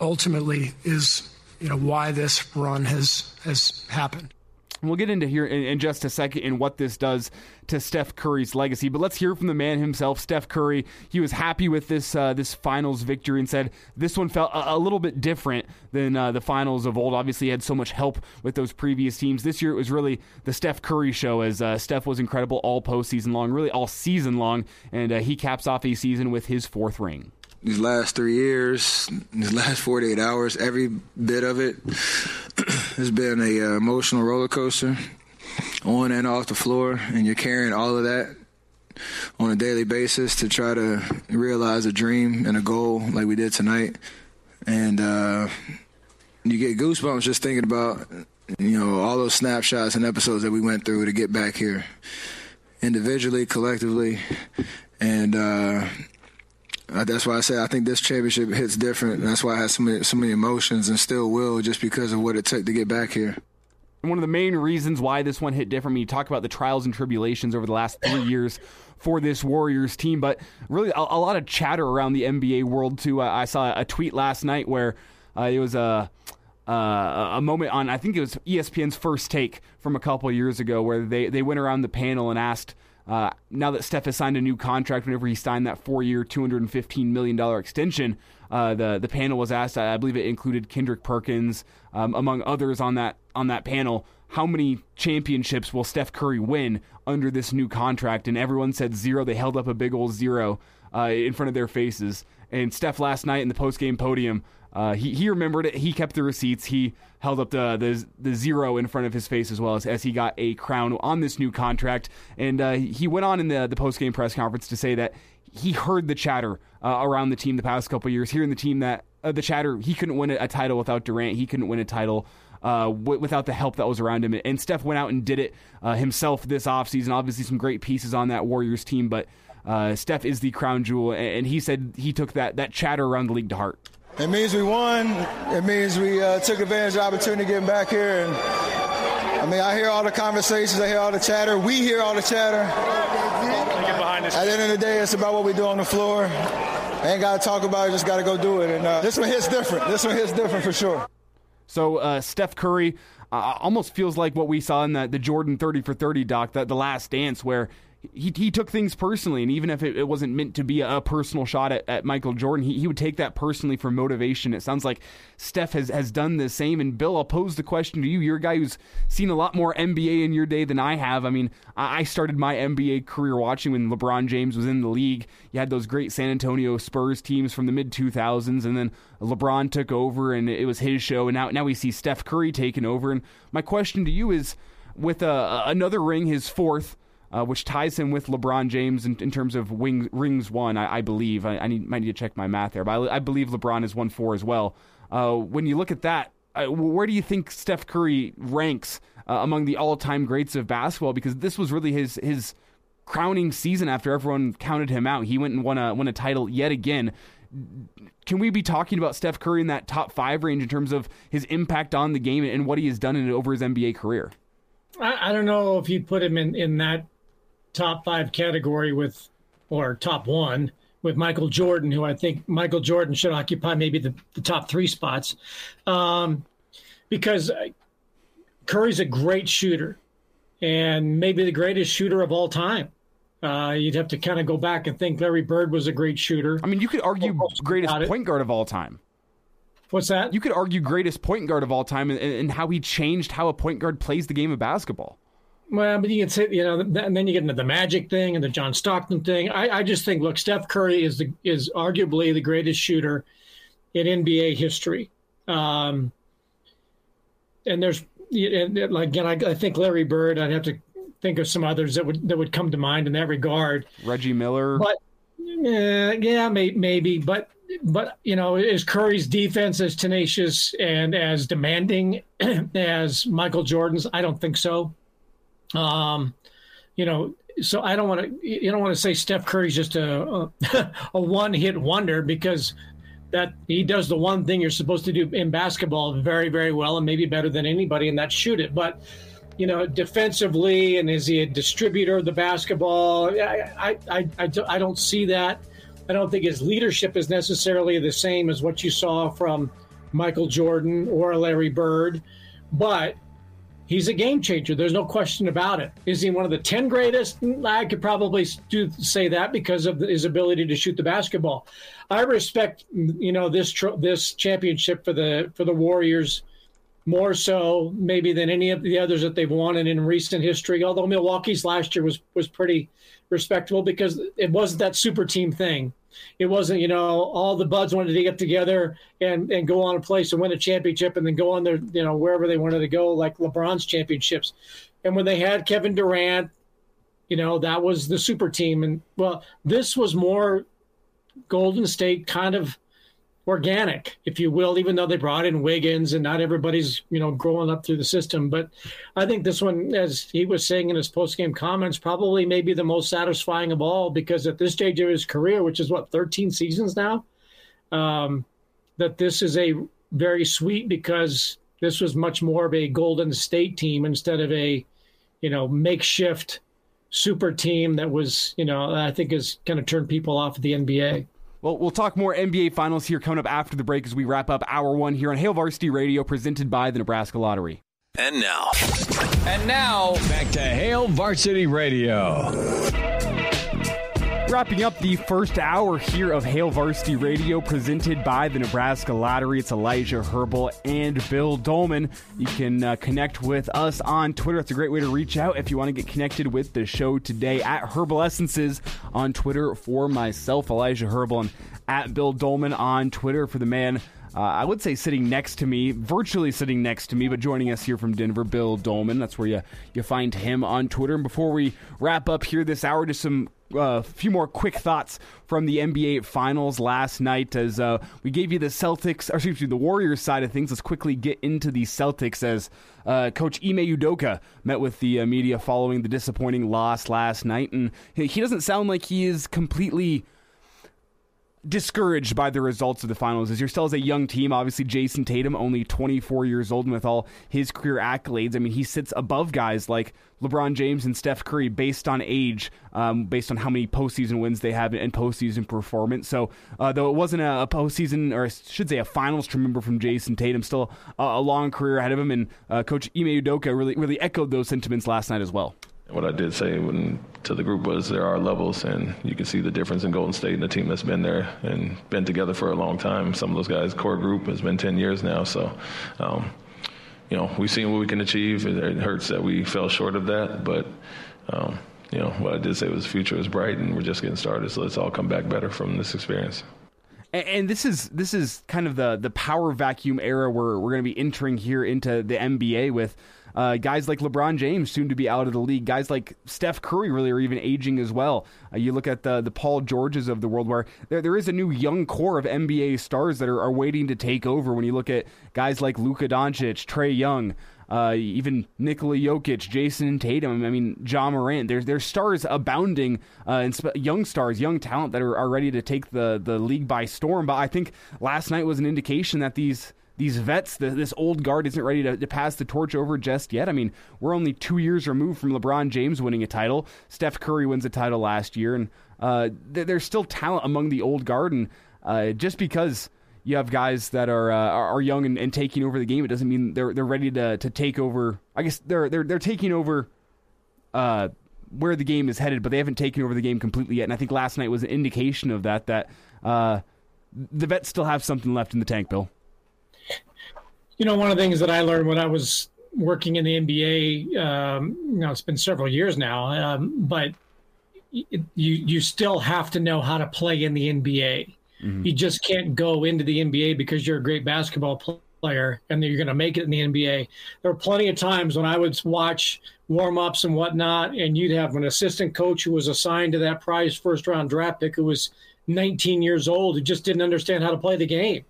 ultimately is, you know, why this run has has happened. We'll get into here in, in just a second and what this does to Steph Curry's legacy. But let's hear from the man himself, Steph Curry. He was happy with this uh, this finals victory and said this one felt a, a little bit different than uh, the finals of old. Obviously, he had so much help with those previous teams. This year, it was really the Steph Curry show, as uh, Steph was incredible all postseason long, really all season long. And uh, he caps off a season with his fourth ring. These last three years, these last forty-eight hours, every bit of it has been a uh, emotional roller coaster on and off the floor, and you're carrying all of that on a daily basis to try to realize a dream and a goal like we did tonight. And uh, you get goosebumps just thinking about, you know, all those snapshots and episodes that we went through to get back here, individually, collectively, and uh Uh, that's why I say I think this championship hits different. That's why I had so many, so many emotions and still will, just because of what it took to get back here. One of the main reasons why this one hit different, when you talk about the trials and tribulations over the last three years for this Warriors team, but really a, a lot of chatter around the N B A world too. Uh, I saw a tweet last night where uh, it was a uh, a moment on, I think it was E S P N's First Take from a couple of years ago, where they, they went around the panel and asked, Uh, now that Steph has signed a new contract, whenever he signed that four-year, two hundred fifteen million dollars extension, uh, the the panel was asked, I believe it included Kendrick Perkins, um, among others on that on that panel, how many championships will Steph Curry win under this new contract? And everyone said zero. They held up a big old zero uh, in front of their faces. And Steph last night in the post-game podium, uh, he, he remembered it. He kept the receipts. He held up the, the the zero in front of his face as well, as, as he got a crown on this new contract. And uh, he went on in the, the post-game press conference to say that he heard the chatter uh, around the team the past couple of years, hearing the team that uh, the chatter, he couldn't win a title without Durant. He couldn't win a title uh, w- without the help that was around him. And Steph went out and did it uh, himself this offseason. Obviously some great pieces on that Warriors team, but Uh, Steph is the crown jewel, and he said he took that, that chatter around the league to heart. It means we won. It means we uh, took advantage of the opportunity getting back here. And I mean, I hear all the conversations. I hear all the chatter. We hear all the chatter. At the end of the day, it's about what we do on the floor. I ain't got to talk about it. Just got to go do it. And uh, this one hits different. This one hits different for sure. So uh, Steph Curry uh, almost feels like what we saw in the, the Jordan thirty for thirty doc, the, the Last Dance, where He he took things personally, and even if it, it wasn't meant to be a, a personal shot at, at Michael Jordan, he, he would take that personally for motivation. It sounds like Steph has, has done the same. And Bill, I'll pose the question to you. You're a guy who's seen a lot more N B A in your day than I have. I mean, I, I started my N B A career watching when LeBron James was in the league. You had those great San Antonio Spurs teams from the mid two thousands, and then LeBron took over, and it was his show. And now, now we see Steph Curry taking over. And my question to you is, with uh, another ring, his fourth, Uh, which ties him with LeBron James in, in terms of wing, rings won, I, I believe. I, I need, might need to check my math there, but I, I believe LeBron has won four as well. Uh, when you look at that, uh, where do you think Steph Curry ranks uh, among the all-time greats of basketball? Because this was really his his crowning season after everyone counted him out. He went and won a, won a title yet again. Can we be talking about Steph Curry in that top five range in terms of his impact on the game and what he has done in, over his N B A career? I, I don't know if you put him in, in that top five category with, or top one with Michael Jordan, who I think Michael Jordan should occupy maybe the, the top three spots, um, because Curry's a great shooter and maybe the greatest shooter of all time. Uh, you'd have to kind of go back and think Larry Bird was a great shooter. I mean, you could argue greatest point guard of all time. What's that? You could argue greatest point guard of all time and, and how he changed how a point guard plays the game of basketball. Well, but you can say, you know, and then you get into the Magic thing and the John Stockton thing. I, I just think, look, Steph Curry is the is arguably the greatest shooter in N B A history. Um, and there's, and again, I, I think Larry Bird. I'd have to think of some others that would that would come to mind in that regard. Reggie Miller. But uh, yeah, may, maybe. But but you know, is Curry's defense as tenacious and as demanding as Michael Jordan's? I don't think so. Um, you know, so I don't want to. You don't want to say Steph Curry's just a a, a one-hit wonder, because that he does the one thing you're supposed to do in basketball very, very well, and maybe better than anybody, and that's shoot it. But you know, defensively, and is he a distributor of the basketball? I I I, I don't see that. I don't think his leadership is necessarily the same as what you saw from Michael Jordan or Larry Bird, but he's a game changer. There's no question about it. Is he one of the ten greatest? I could probably do, say that because of his ability to shoot the basketball. I respect, you know, this this championship for the for the Warriors more so maybe than any of the others that they've won in recent history. Although Milwaukee's last year was was pretty respectable because it wasn't that super team thing. It wasn't, you know, all the buds wanted to get together and, and go on a place and win a championship and then go on their, you know, wherever they wanted to go, like LeBron's championships. And when they had Kevin Durant, you know, that was the super team. And, well, this was more Golden State kind of organic, if you will, even though they brought in Wiggins and not everybody's, you know, growing up through the system. But I think this one, as he was saying in his postgame comments, probably maybe the most satisfying of all, because at this stage of his career, which is what, thirteen seasons now, um, that this is a very sweet, because this was much more of a Golden State team instead of a, you know, makeshift super team that was, you know, I think has kind of turned people off at the N B A. Well, we'll talk more N B A Finals here coming up after the break as we wrap up Hour one here on Hail Varsity Radio, presented by the Nebraska Lottery. And now. And now, back to Hail Varsity Radio. Wrapping up the first hour here of Hail Varsity Radio, presented by the Nebraska Lottery. It's Elijah Herbel and Bill Dolman. You can uh, connect with us on Twitter. It's a great way to reach out if you want to get connected with the show today. At Herbal Essences on Twitter for myself, Elijah Herbel, and at Bill Dolman on Twitter for the man, Uh, I would say sitting next to me, virtually sitting next to me, but joining us here from Denver, Bill Dolman. That's where you, you find him on Twitter. And before we wrap up here this hour, just some a uh, few more quick thoughts from the N B A Finals last night as uh, we gave you the Celtics, or excuse me, the Warriors side of things. Let's quickly get into the Celtics as uh, Coach Ime Udoka met with the uh, media following the disappointing loss last night. And he doesn't sound like he is completely discouraged by the results of the finals, as you're still as a young team. Obviously, Jason Tatum, only twenty-four years old, and with all his career accolades, I mean, he sits above guys like LeBron James and Steph Curry based on age, um, based on how many postseason wins they have and postseason performance. So, uh, though it wasn't a, a postseason, or I should say a finals to remember from Jason Tatum, still a, a long career ahead of him. And uh, Coach Ime Udoka really, really echoed those sentiments last night as well. What I did say when, to the group was there are levels, and you can see the difference in Golden State and the team that's been there and been together for a long time. Some of those guys, core group, has been ten years now. So, um, you know, we've seen what we can achieve. It, it hurts that we fell short of that, but, um, you know, what I did say was the future is bright, and we're just getting started. So let's all come back better from this experience. And this is this is kind of the, the power vacuum era where we're going to be entering here into the N B A with uh, guys like LeBron James soon to be out of the league. Guys like Steph Curry really are even aging as well. Uh, you look at the the Paul Georges of the world, where there there is a new young core of N B A stars that are, are waiting to take over. When you look at guys like Luka Doncic, Trae Young, Uh, even Nikola Jokic, Jason Tatum, I mean, Ja Morant. There's there's stars abounding, uh, and sp- young stars, young talent that are, are ready to take the, the league by storm. But I think last night was an indication that these these vets, the, this old guard isn't ready to, to pass the torch over just yet. I mean, we're only two years removed from LeBron James winning a title. Steph Curry wins a title last year, and uh, th- there's still talent among the old guard. And uh, just because you have guys that are uh, are young and, and taking over the game, it doesn't mean they're they're ready to, to take over. I guess they're they're they're taking over uh, where the game is headed, but they haven't taken over the game completely yet. And I think last night was an indication of that that uh, the vets still have something left in the tank. Bill, you know, one of the things that I learned when I was working in the N B A, um, you know, it's been several years now, um, but it, you you still have to know how to play in the N B A. Mm-hmm. You just can't go into the N B A because you're a great basketball player and then you're going to make it in the N B A. There were plenty of times when I would watch warm-ups and whatnot, and you'd have an assistant coach who was assigned to that prize first-round draft pick who was nineteen years old, who just didn't understand how to play the game.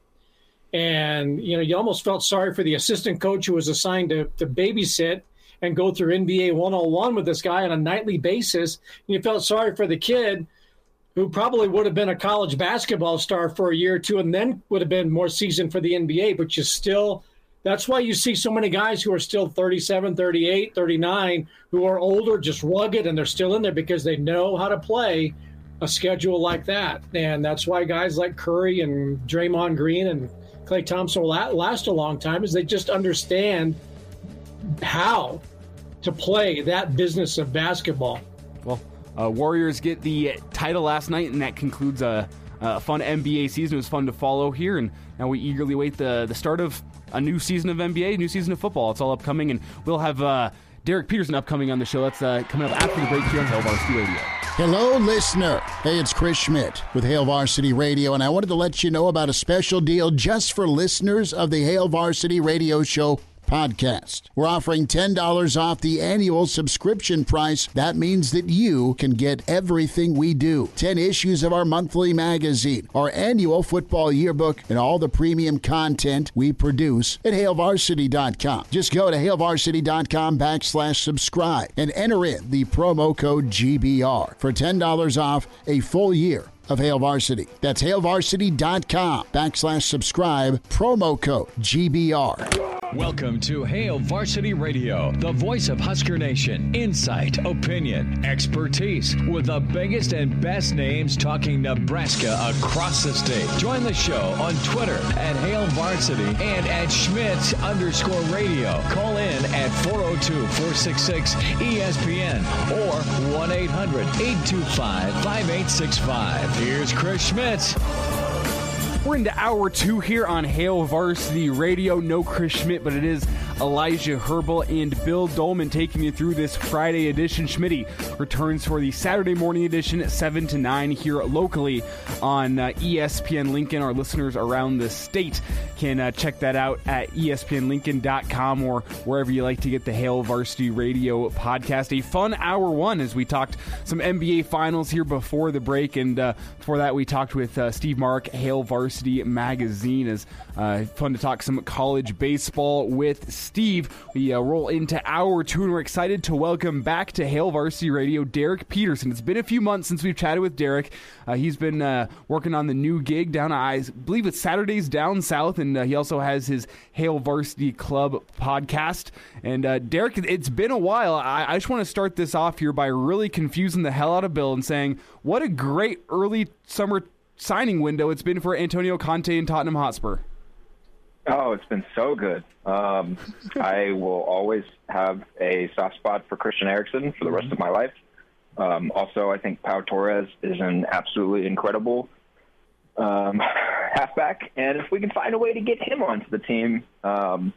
And, you know, you almost felt sorry for the assistant coach who was assigned to, to babysit and go through N B A one oh one with this guy on a nightly basis. And you felt sorry for the kid who probably would have been a college basketball star for a year or two and then would have been more seasoned for the N B A, but you still – that's why you see so many guys who are still thirty-seven, thirty-eight, thirty-nine, who are older, just rugged, and they're still in there because they know how to play a schedule like that. And that's why guys like Curry and Draymond Green and Klay Thompson will last a long time, is they just understand how to play that business of basketball. Well, Uh, Warriors get the title last night, and that concludes a, a fun N B A season. It was fun to follow here, and now we eagerly wait the, the start of a new season of N B A, new season of football. It's all upcoming, and we'll have uh, Derek Peterson upcoming on the show. That's uh, coming up after the break here on Hail Varsity Radio. Hello, listener. Hey, it's Chris Schmidt with Hail Varsity Radio, and I wanted to let you know about a special deal just for listeners of the Hail Varsity Radio Show podcast. We're offering ten dollars off the annual subscription price. That means that you can get everything we do. ten issues of our monthly magazine, our annual football yearbook, and all the premium content we produce at hail varsity dot com. Just go to hail varsity dot com backslash subscribe and enter in the promo code G B R for ten dollars off a full year of Hail Varsity. That's hail varsity dot com backslash subscribe, promo code G B R. Welcome to Hail Varsity Radio, the voice of Husker Nation. Insight, opinion, expertise, with the biggest and best names talking Nebraska across the state. Join the show on Twitter at Hail Varsity and at Schmitz underscore radio. Call in at four oh two, four six six, E S P N or one eight hundred, eight two five, five eight six five. Here's Chris Schmitz. We're into hour two here on Hail Varsity Radio. No Chris Schmidt, but it is Elijah Herbel and Bill Dolman taking you through this Friday edition. Schmitty returns for the Saturday morning edition at seven to nine here locally on uh, E S P N Lincoln. Our listeners around the state can uh, check that out at E S P N Lincoln dot com or wherever you like to get the Hail Varsity Radio podcast. A fun hour one as we talked some N B A Finals here before the break, and uh, before that we talked with uh, Steve Mark, Hail Varsity Magazine. It's uh, fun to talk some college baseball with Steve. We uh, roll into hour two, and we're excited to welcome back to Hail Varsity Radio Derek Peterson. It's been a few months since we've chatted with Derek. Uh, he's been uh, working on the new gig down at, I believe it's Saturdays Down South, and uh, he also has his Hail Varsity Club podcast. And uh, Derek, it's been a while. I, I just want to start this off here by really confusing the hell out of Bill and saying what a great early summer signing window it's been for Antonio Conte and Tottenham Hotspur. Oh, it's been so good. Um, I will always have a soft spot for Christian Eriksen for the rest of my life. Um, also, I think Pau Torres is an absolutely incredible um, halfback, and if we can find a way to get him onto the team, um,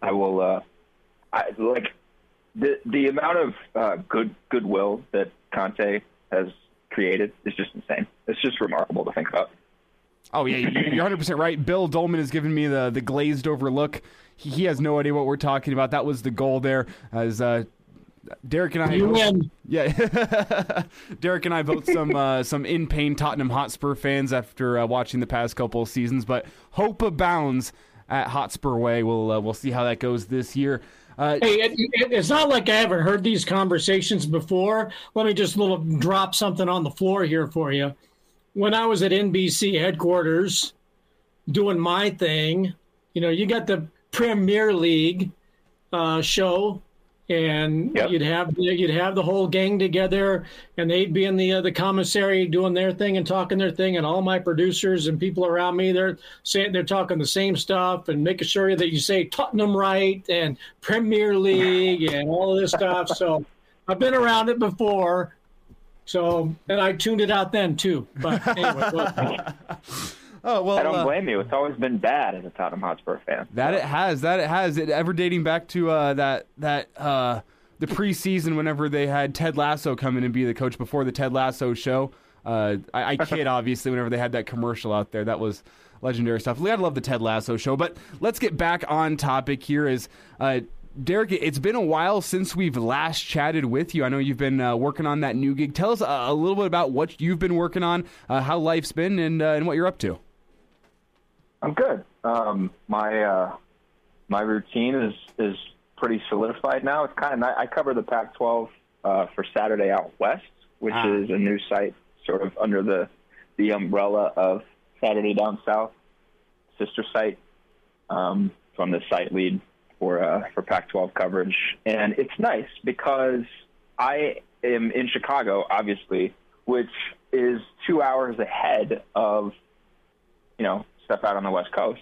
I will. Uh, I, like the the amount of uh, good goodwill that Conte has created is just insane. It's just remarkable to think about. Oh, yeah, you're one hundred percent right. Bill Dolman has given me the, the glazed-over look. He, he has no idea what we're talking about. That was the goal there as uh, Derek and I... You win. Yeah. Derek and I both some uh, some in-pain Tottenham Hotspur fans after uh, watching the past couple of seasons, but hope abounds at Hotspur Way. We'll, uh, we'll see how that goes this year. Uh, hey, it, it, it's not like I haven't heard these conversations before. Let me just little drop something on the floor here for you. When I was at N B C headquarters doing my thing, you know, you got the Premier League uh, show, and yep. you'd have the, you'd have the whole gang together, and they'd be in the uh, the commissary doing their thing and talking their thing, and all my producers and people around me, they're saying they're talking the same stuff and making sure that you say Tottenham right and Premier League and all of this stuff. So I've been around it before. So, and I tuned it out then, too. But anyway. Well, oh, well, I don't uh, blame you. It's always been bad as a Tottenham Hotspur fan. That so. it has. That it has. It ever dating back to uh, that, that uh, the preseason whenever they had Ted Lasso come in and be the coach before the Ted Lasso show. Uh, I, I kid, obviously, whenever they had that commercial out there. That was legendary stuff. We gotta love the Ted Lasso show. But let's get back on topic here is... Uh, Derek, it's been a while since we've last chatted with you. I know you've been uh, working on that new gig. Tell us a, a little bit about what you've been working on, uh, how life's been, and uh, and what you're up to. I'm good. Um, my uh, my routine is is pretty solidified now. It's kind of I cover the Pac twelve uh, for Saturday Out West, which ah. is a new site sort of under the the umbrella of Saturday Down South, sister site. Um, so I'm the site lead for uh, for Pac twelve coverage, and it's nice because I am in Chicago, obviously, which is two hours ahead of, you know, stuff out on the West Coast.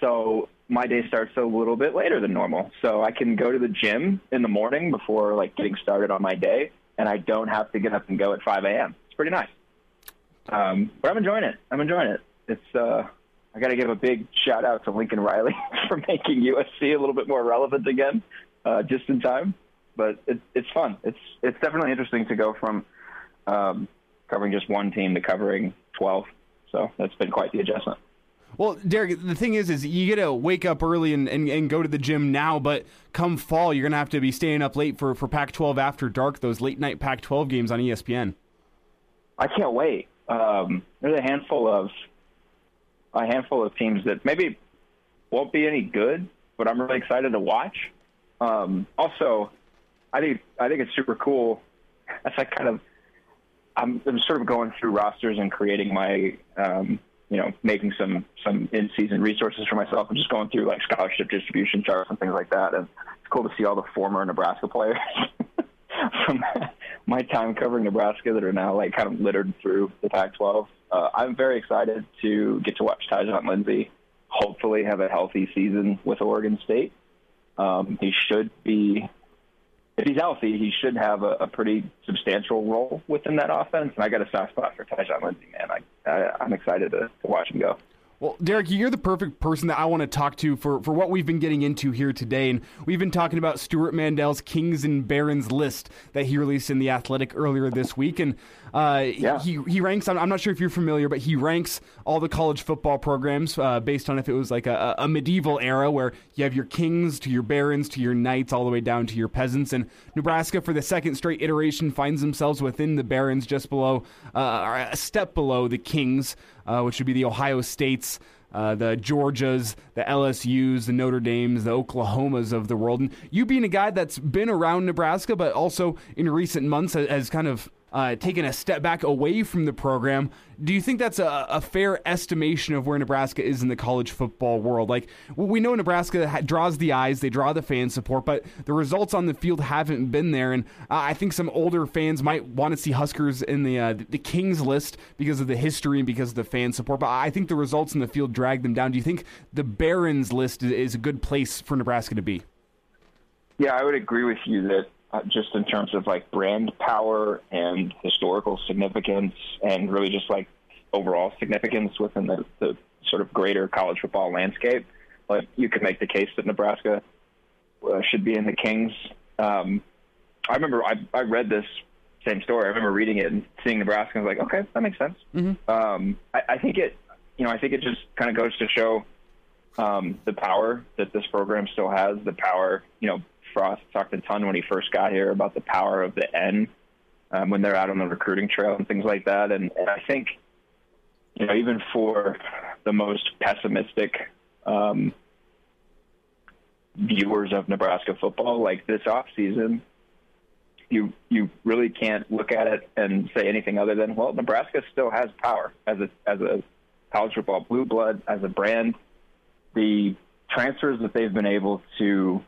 So my day starts a little bit later than normal. So I can go to the gym in the morning before, like, getting started on my day, and I don't have to get up and go at five a.m. It's pretty nice. Um, but I'm enjoying it. I'm enjoying it. It's uh, I got to give a big shout-out to Lincoln Riley for making U S C a little bit more relevant again, uh, just in time. But it, it's fun. It's it's definitely interesting to go from um, covering just one team to covering twelve. So that's been quite the adjustment. Well, Derek, the thing is, is you get to wake up early and, and, and go to the gym now, but come fall, you're going to have to be staying up late for, for Pac twelve After Dark, those late-night Pac twelve games on E S P N. I can't wait. Um, there's a handful of a handful of teams that maybe won't be any good, but I'm really excited to watch. Um, also, I think I think it's super cool. That's like kind of I'm, I'm sort of going through rosters and creating my um, you know, making some, some in-season resources for myself. I'm just going through, like, scholarship distribution charts and things like that. And it's cool to see all the former Nebraska players from my time covering Nebraska that are now, like, kind of littered through the Pac twelve. Uh, I'm very excited to get to watch Tyjon Lindsey hopefully have a healthy season with Oregon State. Um, he should be, if he's healthy, he should have a, a pretty substantial role within that offense. And I got a soft spot for Tyjon Lindsey, man. I, I, I'm excited to, to watch him go. Well, Derek, you're the perfect person that I want to talk to for, for what we've been getting into here today. And we've been talking about Stuart Mandel's Kings and Barons list that he released in The Athletic earlier this week. And uh, yeah. he, he ranks, I'm not sure if you're familiar, but he ranks all the college football programs uh, based on if it was like a, a medieval era where you have your kings to your barons to your knights all the way down to your peasants. And Nebraska, for the second straight iteration, finds themselves within the barons, just below, uh, or a step below the kings. Uh, which would be the Ohio States, uh, the Georgias, the L S Us, the Notre Dames, the Oklahomas of the world. And you being a guy that's been around Nebraska, but also in recent months has kind of uh, taken a step back away from the program, do you think that's a, a fair estimation of where Nebraska is in the college football world? Like, well, we know Nebraska ha- draws the eyes, they draw the fan support, but the results on the field haven't been there. And uh, I think some older fans might want to see Huskers in the uh, the Kings list because of the history and because of the fan support. But I think the results in the field drag them down. Do you think the Barons list is, is a good place for Nebraska to be? Yeah, I would agree with you that Uh, just in terms of, like, brand power and historical significance and really just, like, overall significance within the, the sort of greater college football landscape, like, you can make the case that Nebraska uh, should be in the Kings. Um, I remember I, I read this same story. I remember reading it and seeing Nebraska and I was like, okay, that makes sense. Mm-hmm. Um, I, I think it, you know, I think it just kind of goes to show um, the power that this program still has, the power, you know, Frost talked a ton when he first got here about the power of the N um, when they're out on the recruiting trail and things like that. And, and I think, you know, even for the most pessimistic um, viewers of Nebraska football, like this offseason, you you really can't look at it and say anything other than, well, Nebraska still has power as a as a college football blue blood, as a brand. The transfers that they've been able to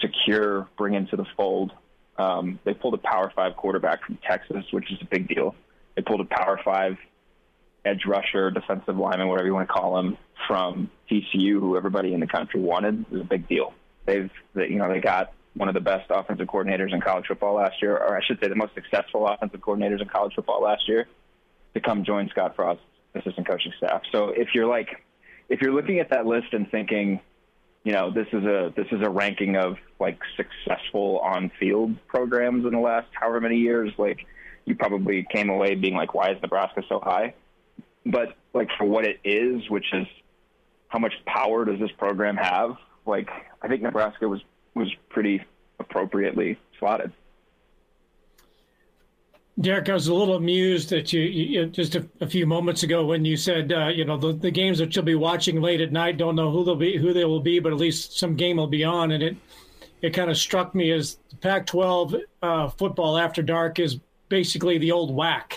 secure, bring into the fold. Um, they pulled a Power Five quarterback from Texas, which is a big deal. They pulled a Power Five edge rusher, defensive lineman, whatever you want to call him, from T C U, who everybody in the country wanted. It was a big deal. They've, they, you know, they got one of the best offensive coordinators in college football last year, or I should say, the most successful offensive coordinators in college football last year, to come join Scott Frost's assistant coaching staff. So if you're like, if you're looking at that list and thinking, you know, this is a this is a ranking of, like, successful on-field programs in the last however many years, like, you probably came away being like, why is Nebraska so high? But, like, for what it is, which is how much power does this program have, like, I think Nebraska was, was pretty appropriately slotted. Derek, I was a little amused that you, you just a, a few moments ago when you said, uh, you know, the, the games that you'll be watching late at night, don't know who they'll be, who they will be, but at least some game will be on. And it it kind of struck me as the Pac twelve uh, football after dark is basically the old W A C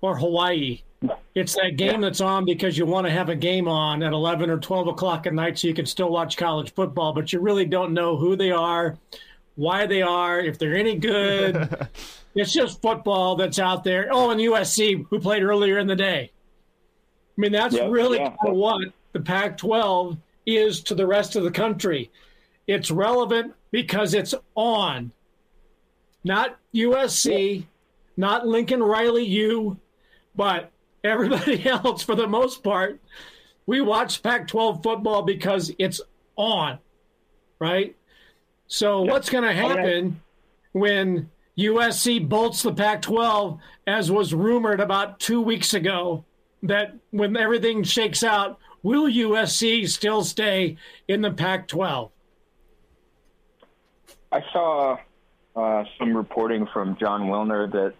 or Hawaii. It's that game that's on because you want to have a game on at eleven or twelve o'clock at night so you can still watch college football, but you really don't know who they are, why they are, if they're any good. It's just football that's out there. Oh, and U S C, who played earlier in the day. I mean, that's yep, really yeah. kind of what the Pac twelve is to the rest of the country. It's relevant because it's on. Not U S C, yeah. not Lincoln Riley U, but everybody else, for the most part, we watch Pac twelve football because it's on, right? So yeah. what's going to happen yeah. when – U S C bolts the Pac twelve, as was rumored about two weeks ago, that when everything shakes out, will U S C still stay in the Pac twelve? I saw uh, some reporting from John Wilner that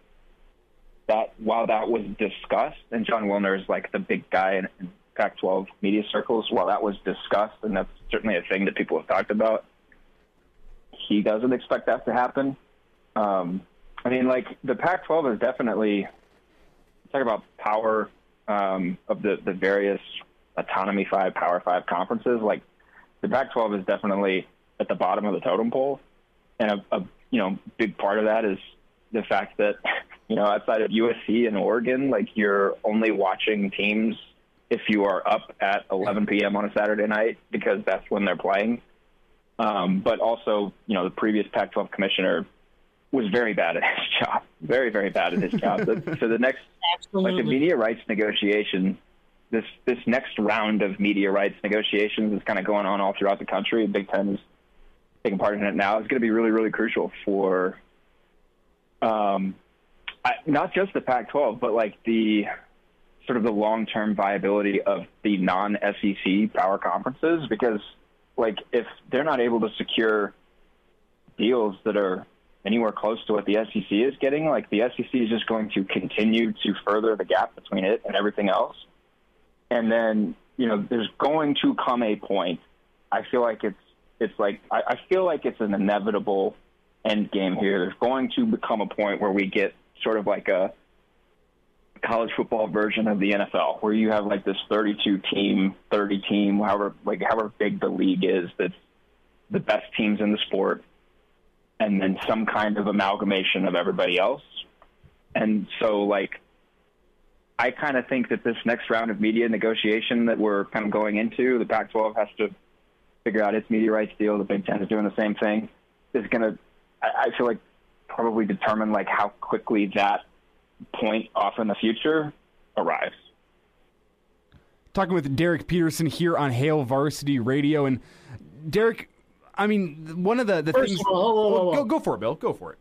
that while that was discussed, and John Wilner is like the big guy in, in Pac twelve media circles, while that was discussed, and that's certainly a thing that people have talked about, he doesn't expect that to happen. Um, I mean, like, the Pac twelve is definitely, talk about power um, of the, the various autonomy five, power five conferences. Like, the Pac twelve is definitely at the bottom of the totem pole. And, a, a you know, big part of that is the fact that, you know, outside of U S C and Oregon, like, you're only watching teams if you are up at eleven p.m. on a Saturday night because that's when they're playing. Um, but also, you know, the previous Pac twelve commissioner was very bad at his job, very, very bad at his job. So the next, Absolutely. like the media rights negotiation, this this next round of media rights negotiations is kind of going on all throughout the country. Big Ten is taking part in it now. It's going to be really, really crucial for um, I, not just the Pac twelve, but like the sort of the long-term viability of the non-S E C power conferences. Because like if they're not able to secure deals that are anywhere close to what the S E C is getting, like the S E C is just going to continue to further the gap between it and everything else. And then, you know, there's going to come a point. I feel like it's, it's like, I, I feel like it's an inevitable end game here. There's going to become a point where we get sort of like a college football version of the N F L, where you have like this thirty-two team, thirty team, however, like however big the league is, that's the best teams in the sport, and then some kind of amalgamation of everybody else. And so, like, I kind of think that this next round of media negotiation that we're kind of going into, the Pac twelve has to figure out its media rights deal, the Big Ten is doing the same thing, is going to, I feel like, probably determine, like, how quickly that point off in the future arrives. Talking with Derek Peterson here on Hail Varsity Radio. And, Derek, I mean, one of the, the First things... Of all, whoa, whoa, whoa. Go, go for it, Bill. Go for it.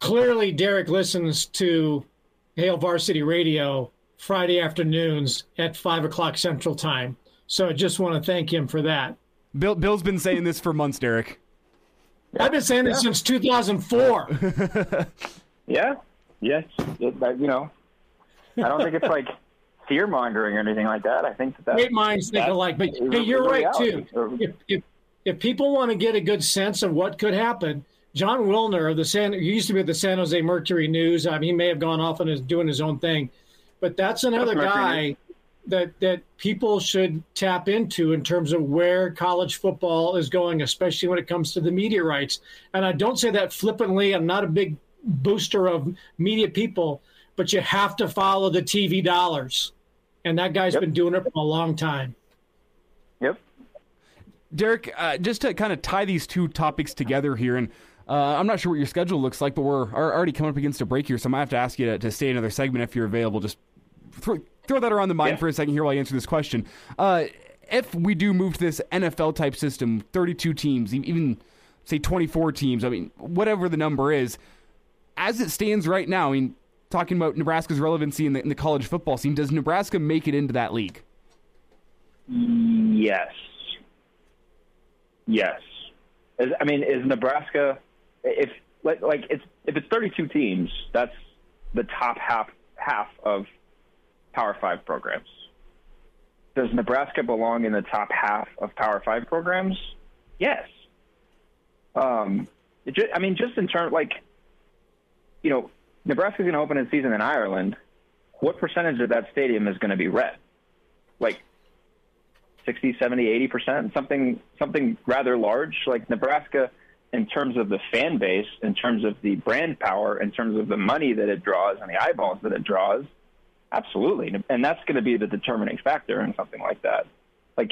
Clearly, Derek listens to Hail Varsity Radio Friday afternoons at five o'clock Central Time. So I just want to thank him for that. Bill, Bill's been saying this for months, Derek. Yeah. I've been saying yeah. this since two thousand four. yeah. Yes. It, you know, I don't think it's like fear-mongering or anything like that. I think that that's... Great minds think alike, but hey, you're right, too. If, if, If people want to get a good sense of what could happen, John Wilner, the San, who used to be at the San Jose Mercury News, I mean, he may have gone off and is doing his own thing, but that's another that's guy that, that people should tap into in terms of where college football is going, especially when it comes to the media rights. And I don't say that flippantly. I'm not a big booster of media people, but you have to follow the T V dollars. And that guy's yep. been doing it for a long time. Yep. Derek, uh, just to kind of tie these two topics together here, and uh, I'm not sure what your schedule looks like, but we're already coming up against a break here, so I might have to ask you to, to stay another segment if you're available. Just throw, throw that around the mind yeah. for a second here while I answer this question. Uh, if we do move to this N F L-type system, thirty-two teams, even, say, twenty-four teams, I mean, whatever the number is, as it stands right now, I mean, talking about Nebraska's relevancy in the, in the college football scene, does Nebraska make it into that league? Yes. Yes. I mean, is Nebraska, if like it's if it's thirty-two teams, that's the top half half of Power Five programs. Does Nebraska belong in the top half of Power Five programs? Yes. Um, it just, I mean, just in terms, like, you know, Nebraska's going to open its season in Ireland. What percentage of that stadium is going to be red? Like sixty, seventy, eighty percent, something, something rather large. Like Nebraska, in terms of the fan base, in terms of the brand power, in terms of the money that it draws and the eyeballs that it draws, absolutely. And that's going to be the determining factor in something like that. Like,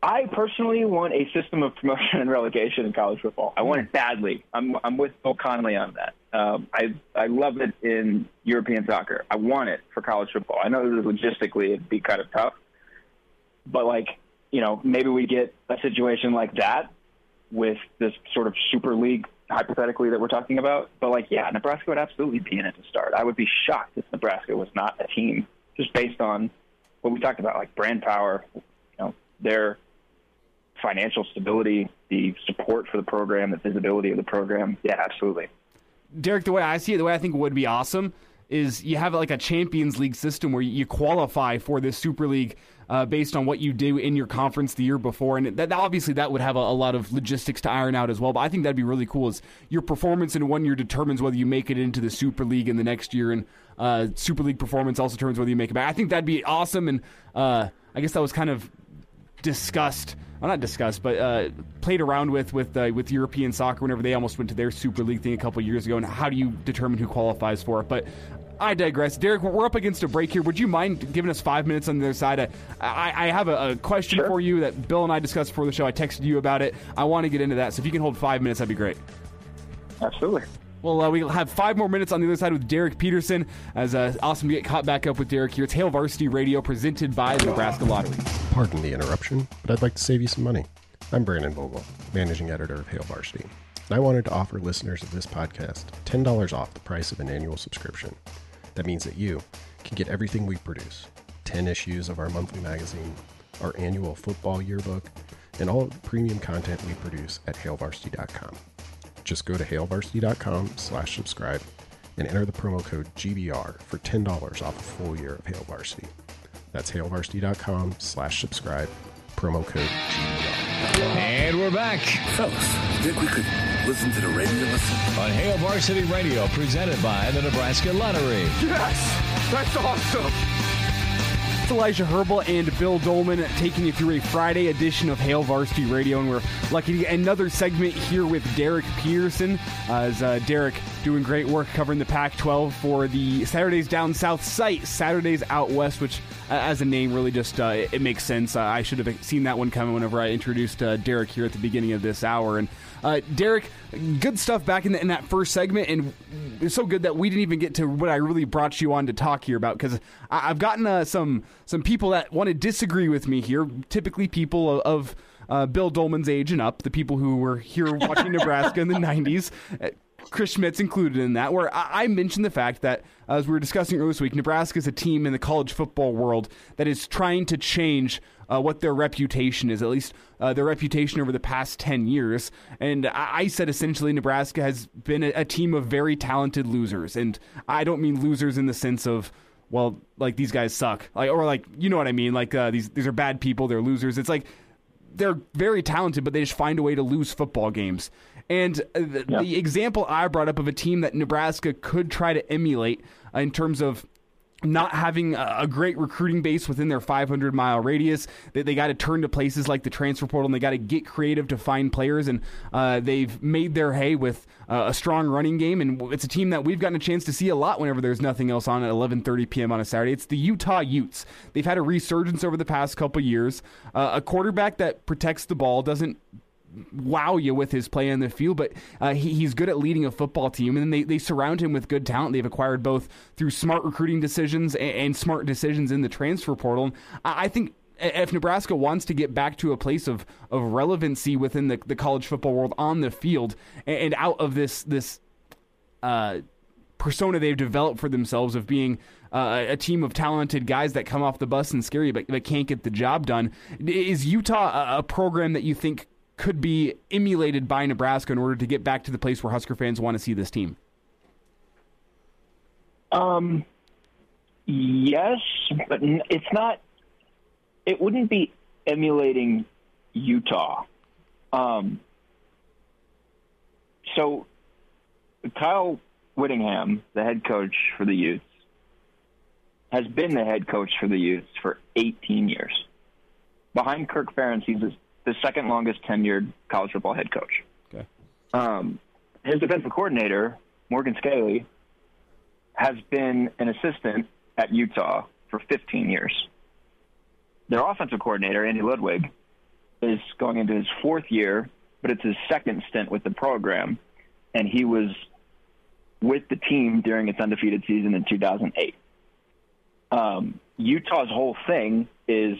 I personally want a system of promotion and relegation in college football. I want it badly. I'm I'm with Bill Connolly on that. Um, I I love it in European soccer. I want it for college football. I know that logistically it'd be kind of tough, but like, you know, maybe we get a situation like that with this sort of super league hypothetically that we're talking about. But like, yeah, Nebraska would absolutely be in it to start. I would be shocked if Nebraska was not a team, just based on what we talked about, like brand power, you know, their financial stability, the support for the program, the visibility of the program. Yeah, absolutely. Derek, the way I see it, the way I think it would be awesome is you have like a Champions League system where you qualify for this Super League uh, based on what you do in your conference the year before. And that, that obviously that would have a, a lot of logistics to iron out as well. But I think that'd be really cool, is your performance in one year determines whether you make it into the Super League in the next year. And uh, Super League performance also determines whether you make it back. I think that'd be awesome. And uh, I guess that was kind of discussed Well, not discussed, but uh, played around with with uh, with European soccer whenever they almost went to their Super League thing a couple years ago, and how do you determine who qualifies for it? But I digress. Derek, we're up against a break here. Would you mind giving us five minutes on the other side? I, I, I have a, a question Sure. for you that Bill and I discussed before the show. I texted you about it. I want to get into that, so if you can hold five minutes, that'd be great. Absolutely. Well, uh, we'll have five more minutes on the other side with Derek Peterson. As uh, awesome to get caught back up with Derek here. It's Hail Varsity Radio presented by the Nebraska Lottery. Pardon the interruption, but I'd like to save you some money. I'm Brandon Vogel, managing editor of Hail Varsity, and I wanted to offer listeners of this podcast ten dollars off the price of an annual subscription. That means that you can get everything we produce, ten issues of our monthly magazine, our annual football yearbook, and all the premium content we produce at hail varsity dot com. Just go to hail varsity dot com slash subscribe and enter the promo code G B R for ten dollars off a full year of Hail Varsity. That's hail varsity dot com slash subscribe, promo code G B R. And we're back. Fellas, I think we could listen to the radio listen. On Hail Varsity Radio, presented by the Nebraska Lottery. Yes! That's awesome! Elijah Herbal and Bill Dolman taking you through a Friday edition of Hail Varsity Radio, and we're lucky to get another segment here with Derek Peterson, as uh, Derek doing great work covering the Pac twelve for the Saturdays Down South site, Saturdays Out West, which uh, as a name really just uh, it, it makes sense. Uh, I should have seen that one coming whenever I introduced uh, Derek here at the beginning of this hour. And Uh, Derek, good stuff back in, the, in that first segment, and it's so good that we didn't even get to what I really brought you on to talk here about, because I've gotten uh, some some people that want to disagree with me here, typically people of... of Uh, Bill Dolman's age and up, the people who were here watching Nebraska in the nineties, uh, Chris Schmidt's included in that, where I, I mentioned the fact that, uh, as we were discussing earlier this week, Nebraska is a team in the college football world that is trying to change uh, what their reputation is, at least uh, their reputation over the past ten years. And I, I said essentially Nebraska has been a, a team of very talented losers. And I don't mean losers in the sense of, well, like these guys suck, like, or like, you know what I mean? Like uh, these, these are bad people, they're losers. It's like, they're very talented, but they just find a way to lose football games. And the, yeah. the example I brought up of a team that Nebraska could try to emulate uh, in terms of not having a, a great recruiting base within their five hundred mile radius, that they, they got to turn to places like the transfer portal, and they got to get creative to find players. And uh, they've made their hay with uh, a strong running game. And it's a team that we've gotten a chance to see a lot whenever there's nothing else on at eleven thirty p.m. on a Saturday. It's the Utah Utes. They've had a resurgence over the past couple years. Uh, a quarterback that protects the ball, doesn't wow you with his play in the field, but uh, he, he's good at leading a football team, and they, they surround him with good talent they've acquired both through smart recruiting decisions and, and smart decisions in the transfer portal. And I think if Nebraska wants to get back to a place of, of relevancy within the, the college football world on the field and, and out of this this uh, persona they've developed for themselves of being Uh, a team of talented guys that come off the bus and scare you but, but can't get the job done, is Utah a, a program that you think could be emulated by Nebraska in order to get back to the place where Husker fans want to see this team? Um, yes, but it's not. It wouldn't be emulating Utah. Um, so Kyle Whittingham, the head coach for the Utes, has been the head coach for the Utes for eighteen years. Behind Kirk Ferentz, he's the second longest tenured college football head coach. Okay. Um, his defensive coordinator, Morgan Scaley, has been an assistant at Utah for fifteen years. Their offensive coordinator, Andy Ludwig, is going into his fourth year, but it's his second stint with the program, and he was with the team during its undefeated season in two thousand eight. Um, Utah's whole thing is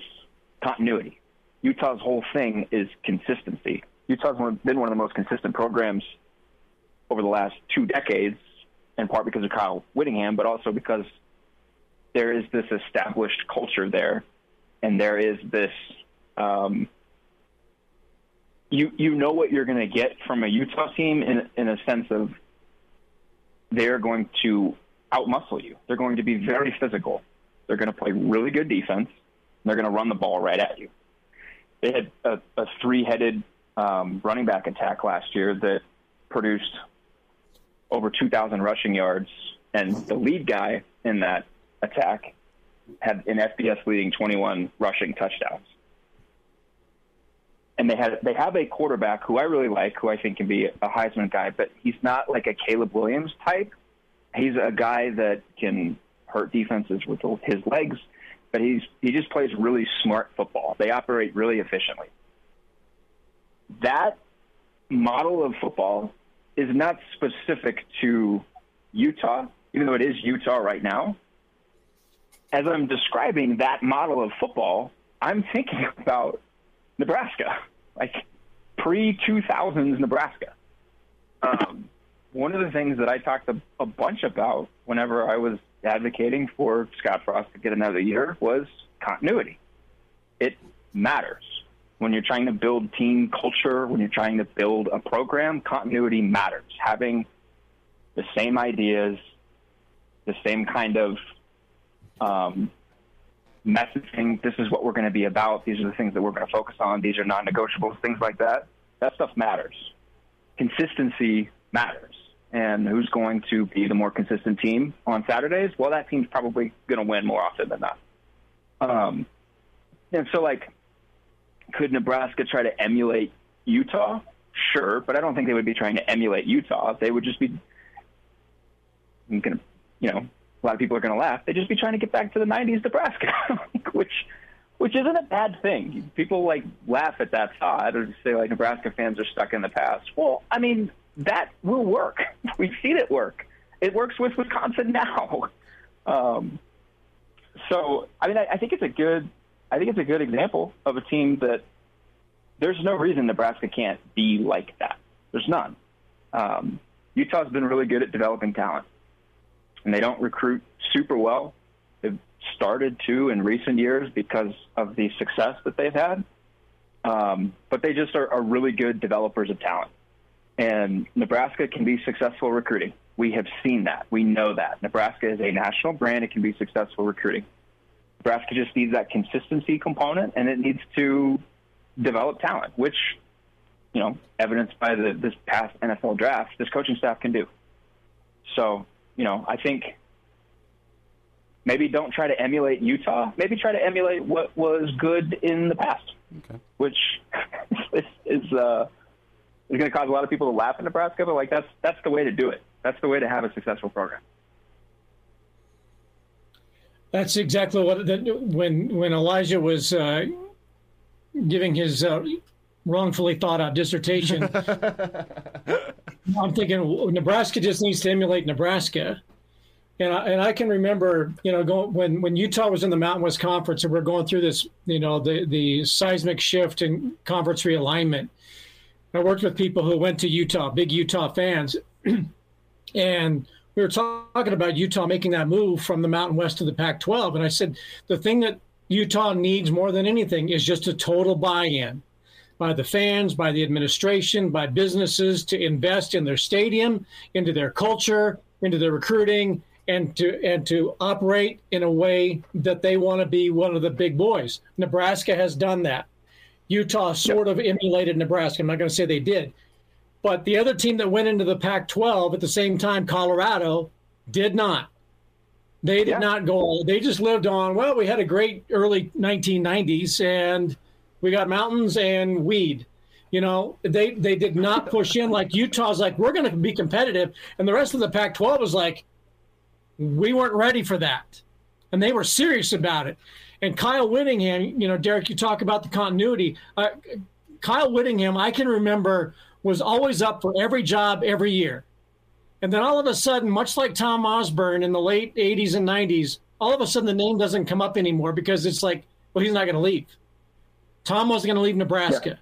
continuity. Utah's whole thing is consistency. Utah's been one of the most consistent programs over the last two decades, in part because of Kyle Whittingham, but also because there is this established culture there, and there is this um, you you know what you're going to get from a Utah team in in a sense of they're going to outmuscle you. They're going to be very physical. They're going to play really good defense. They're going to run the ball right at you. They had a, a three-headed um, running back attack last year that produced over two thousand rushing yards, and the lead guy in that attack had an F B S-leading twenty-one rushing touchdowns. And they had they have a quarterback who I really like, who I think can be a Heisman guy, but he's not like a Caleb Williams type. He's a guy that can hurt defenses with his legs, but he's he just plays really smart football. They operate really efficiently. That model of football is not specific to Utah, even though it is Utah right now. As I'm describing that model of football, I'm thinking about Nebraska, like pre two thousands Nebraska. Um, one of the things that I talked a, a bunch about whenever I was advocating for Scott Frost to get another year was continuity. It matters. When you're trying to build team culture, when you're trying to build a program, continuity matters. Having the same ideas, the same kind of um, messaging, this is what we're going to be about, these are the things that we're going to focus on, these are non-negotiables, things like that, that stuff matters. Consistency matters. And who's going to be the more consistent team on Saturdays? Well, that team's probably going to win more often than not. Um, and so, like, could Nebraska try to emulate Utah? Sure, but I don't think they would be trying to emulate Utah. They would just be, I'm gonna, you know, a lot of people are going to laugh. They'd just be trying to get back to the nineties Nebraska, which which isn't a bad thing. People, like, laugh at that thought or say, like, Nebraska fans are stuck in the past. Well, I mean, that will work. We've seen it work. It works with Wisconsin now. Um, so, I mean, I, I think it's a good I think it's a good example of a team that there's no reason Nebraska can't be like that. There's none. Um, Utah's been really good at developing talent, and they don't recruit super well. They've started to in recent years because of the success that they've had, um, but they just are, are really good developers of talent. And Nebraska can be successful recruiting. We have seen that. We know that. Nebraska is a national brand. It can be successful recruiting. Nebraska just needs that consistency component, and it needs to develop talent, which, you know, evidenced by the, this past N F L draft, this coaching staff can do. So, you know, I think maybe don't try to emulate Utah. Maybe try to emulate what was good in the past, okay, which is, is uh, is going to cause a lot of people to laugh in Nebraska, but, like, that's that's the way to do it. That's the way to have a successful program. That's exactly what – when when Elijah was uh, giving his uh, wrongfully thought-out dissertation, I'm thinking Nebraska just needs to emulate Nebraska. And I, and I can remember, you know, going, when, when Utah was in the Mountain West Conference and we're going through this, you know, the, the seismic shift and conference realignment, I worked with people who went to Utah, big Utah fans, and – we were talking about Utah making that move from the Mountain West to the Pac twelve, and I said the thing that Utah needs more than anything is just a total buy-in by the fans, by the administration, by businesses to invest in their stadium, into their culture, into their recruiting, and to and to operate in a way that they want to be one of the big boys. Nebraska has done that. Utah sort of emulated Nebraska. I'm not going to say they did. But the other team that went into the Pac twelve at the same time, Colorado, did not. They did yeah. not go. They just lived on, well, we had a great early nineteen nineties, and we got mountains and weed. You know, they, they did not push in. Like Utah's like, we're going to be competitive. And the rest of the Pac twelve was like, we weren't ready for that. And they were serious about it. And Kyle Whittingham, you know, Derek, you talk about the continuity. Uh, Kyle Whittingham, I can remember, was always up for every job every year. And then all of a sudden, much like Tom Osborne in the late eighties and nineties, all of a sudden the name doesn't come up anymore because it's like, well, he's not going to leave. Tom wasn't going to leave Nebraska. Yeah.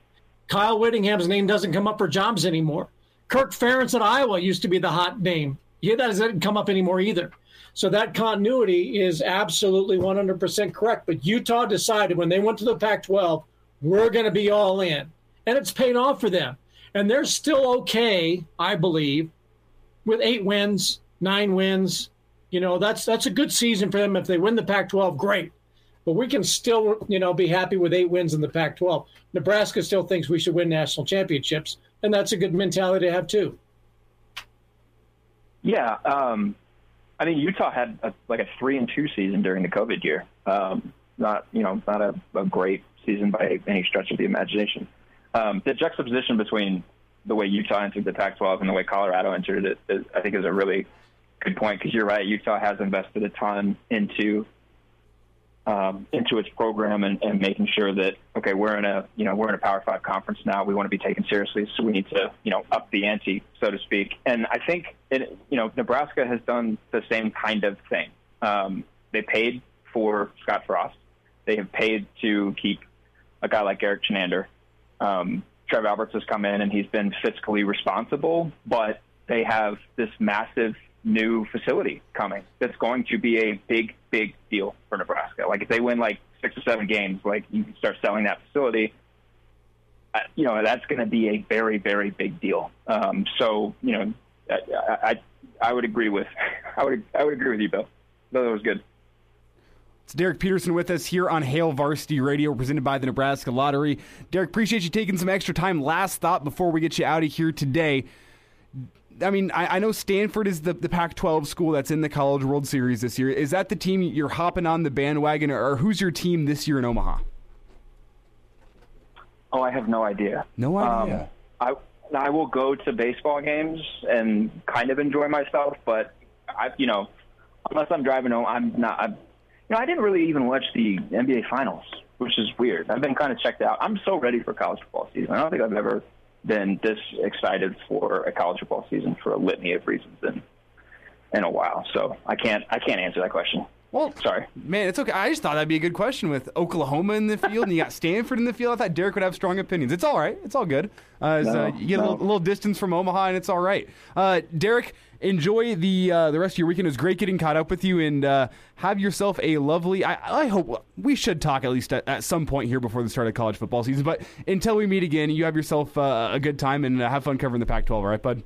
Kyle Whittingham's name doesn't come up for jobs anymore. Kirk Ferentz at Iowa used to be the hot name. He doesn't come up anymore either. So that continuity is absolutely one hundred percent correct. But Utah decided when they went to the Pac twelve, we're going to be all in. And it's paid off for them. And they're still okay, I believe, with eight wins, nine wins. You know, that's that's a good season for them. If they win the Pac twelve, great. But we can still, you know, be happy with eight wins in the Pac twelve. Nebraska still thinks we should win national championships, and that's a good mentality to have too. Yeah, um, I mean, Utah had a, like a three and two season during the COVID year. Um, not, you know, not a, a great season by any stretch of the imagination. Um, the juxtaposition between the way Utah entered the Pac twelve and the way Colorado entered it, is, I think, is a really good point because you're right. Utah has invested a ton into um, into its program and, and making sure that okay, we're in a you know we're in a Power Five conference now. We want to be taken seriously, so we need to you know up the ante, so to speak. And I think it, you know Nebraska has done the same kind of thing. Um, they paid for Scott Frost. They have paid to keep a guy like Eric Chenander. Um, Trev Alberts has come in and he's been fiscally responsible, but they have this massive new facility coming that's going to be a big, big deal for Nebraska. Like if they win like six or seven games, like you can start selling that facility. Uh, you know, that's going to be a very, very big deal. Um, so, you know, I, I, I would agree with, I would, I would agree with you, Bill. No, that was good. It's Derek Peterson with us here on Hail Varsity Radio, presented by the Nebraska Lottery. Derek, appreciate you taking some extra time. Last thought before we get you out of here today. I mean, I, I know Stanford is the, the Pac twelve school that's in the College World Series this year. Is that the team you're hopping on the bandwagon, or who's your team this year in Omaha? Oh, I have no idea. No idea. Um, I I will go to baseball games and kind of enjoy myself, but I you know, unless I'm driving home, I'm not. I'm, You know, I didn't really even watch the N B A Finals, which is weird. I've been kind of checked out. I'm so ready for college football season. I don't think I've ever been this excited for a college football season for a litany of reasons in in a while. So I can't I can't answer that question. Well, sorry. Man, it's okay. I just thought that'd be a good question with Oklahoma in the field and you got Stanford in the field. I thought Derek would have strong opinions. It's all right. It's all good. Uh, no, uh, you get no. a, little, a little distance from Omaha and it's all right. Uh, Derek, enjoy the uh, the rest of your weekend. It was great getting caught up with you and uh, have yourself a lovely, I, I hope we should talk at least at, at some point here before the start of college football season. But until we meet again, you have yourself uh, a good time and uh, have fun covering the Pac twelve. All right, bud?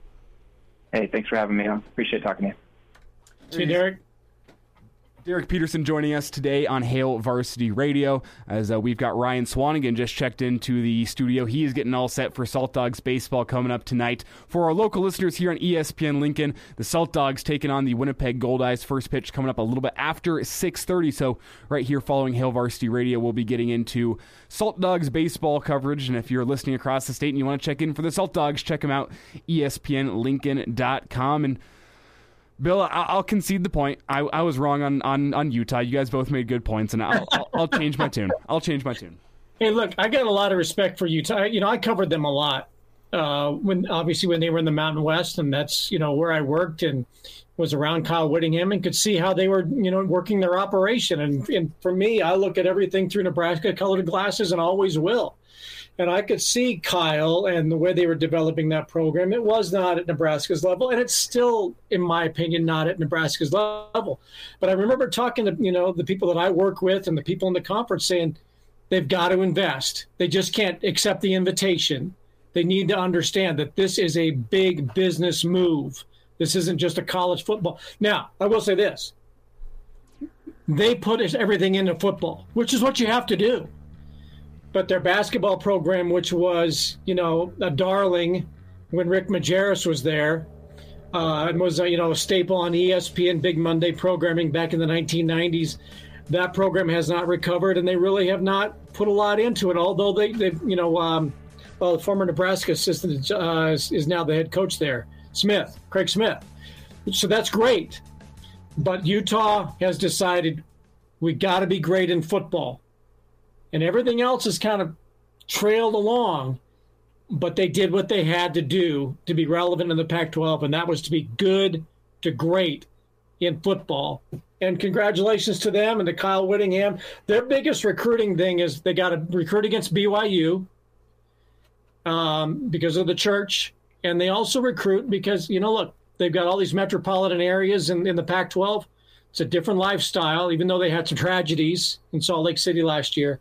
Hey, thanks for having me on. Appreciate talking to you. See you, Derek. Derek Peterson joining us today on Hail Varsity Radio as uh, we've got Ryan Swanigan just checked into the studio. He is getting all set for Salt Dogs baseball coming up tonight. For our local listeners here on E S P N Lincoln, the Salt Dogs taking on the Winnipeg Goldeyes. First pitch coming up a little bit after six thirty. So right here following Hail Varsity Radio, we'll be getting into Salt Dogs baseball coverage. And if you're listening across the state and you want to check in for the Salt Dogs, check them out, E S P N Lincoln dot com. And Bill, I'll concede the point. I, I was wrong on, on, on Utah. You guys both made good points, and I'll, I'll, I'll change my tune. I'll change my tune. Hey, look, I got a lot of respect for Utah. You know, I covered them a lot uh, when, obviously, when they were in the Mountain West, and that's you know where I worked and was around Kyle Whittingham and could see how they were you know working their operation. And, and for me, I look at everything through Nebraska colored glasses and always will. And I could see Kyle and the way they were developing that program. It was not at Nebraska's level, and it's still, in my opinion, not at Nebraska's level. But I remember talking to, you know, the people that I work with and the people in the conference saying they've got to invest. They just can't accept the invitation. They need to understand that this is a big business move. This isn't just a college football. Now, I will say this. They put everything into football, which is what you have to do. But their basketball program, which was, you know, a darling when Rick Majerus was there, uh, and was, you know, a staple on E S P N Big Monday programming back in the nineteen nineties, that program has not recovered, and they really have not put a lot into it, although they, they've, you know, um, well, the former Nebraska assistant uh, is now the head coach there, Smith, Craig Smith. So that's great. But Utah has decided we got to be great in football. And everything else is kind of trailed along, but they did what they had to do to be relevant in the Pac twelve, and that was to be good to great in football. And congratulations to them and to Kyle Whittingham. Their biggest recruiting thing is they got to recruit against B Y U um, because of the church. And they also recruit because, you know, look, they've got all these metropolitan areas in, in the Pac twelve. It's a different lifestyle, even though they had some tragedies in Salt Lake City last year.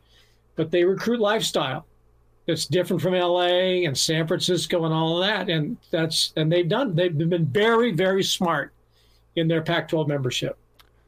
But they recruit lifestyle. It's different from L A and San Francisco and all of that. And that's and they've done. They've been very, very smart in their Pac twelve membership.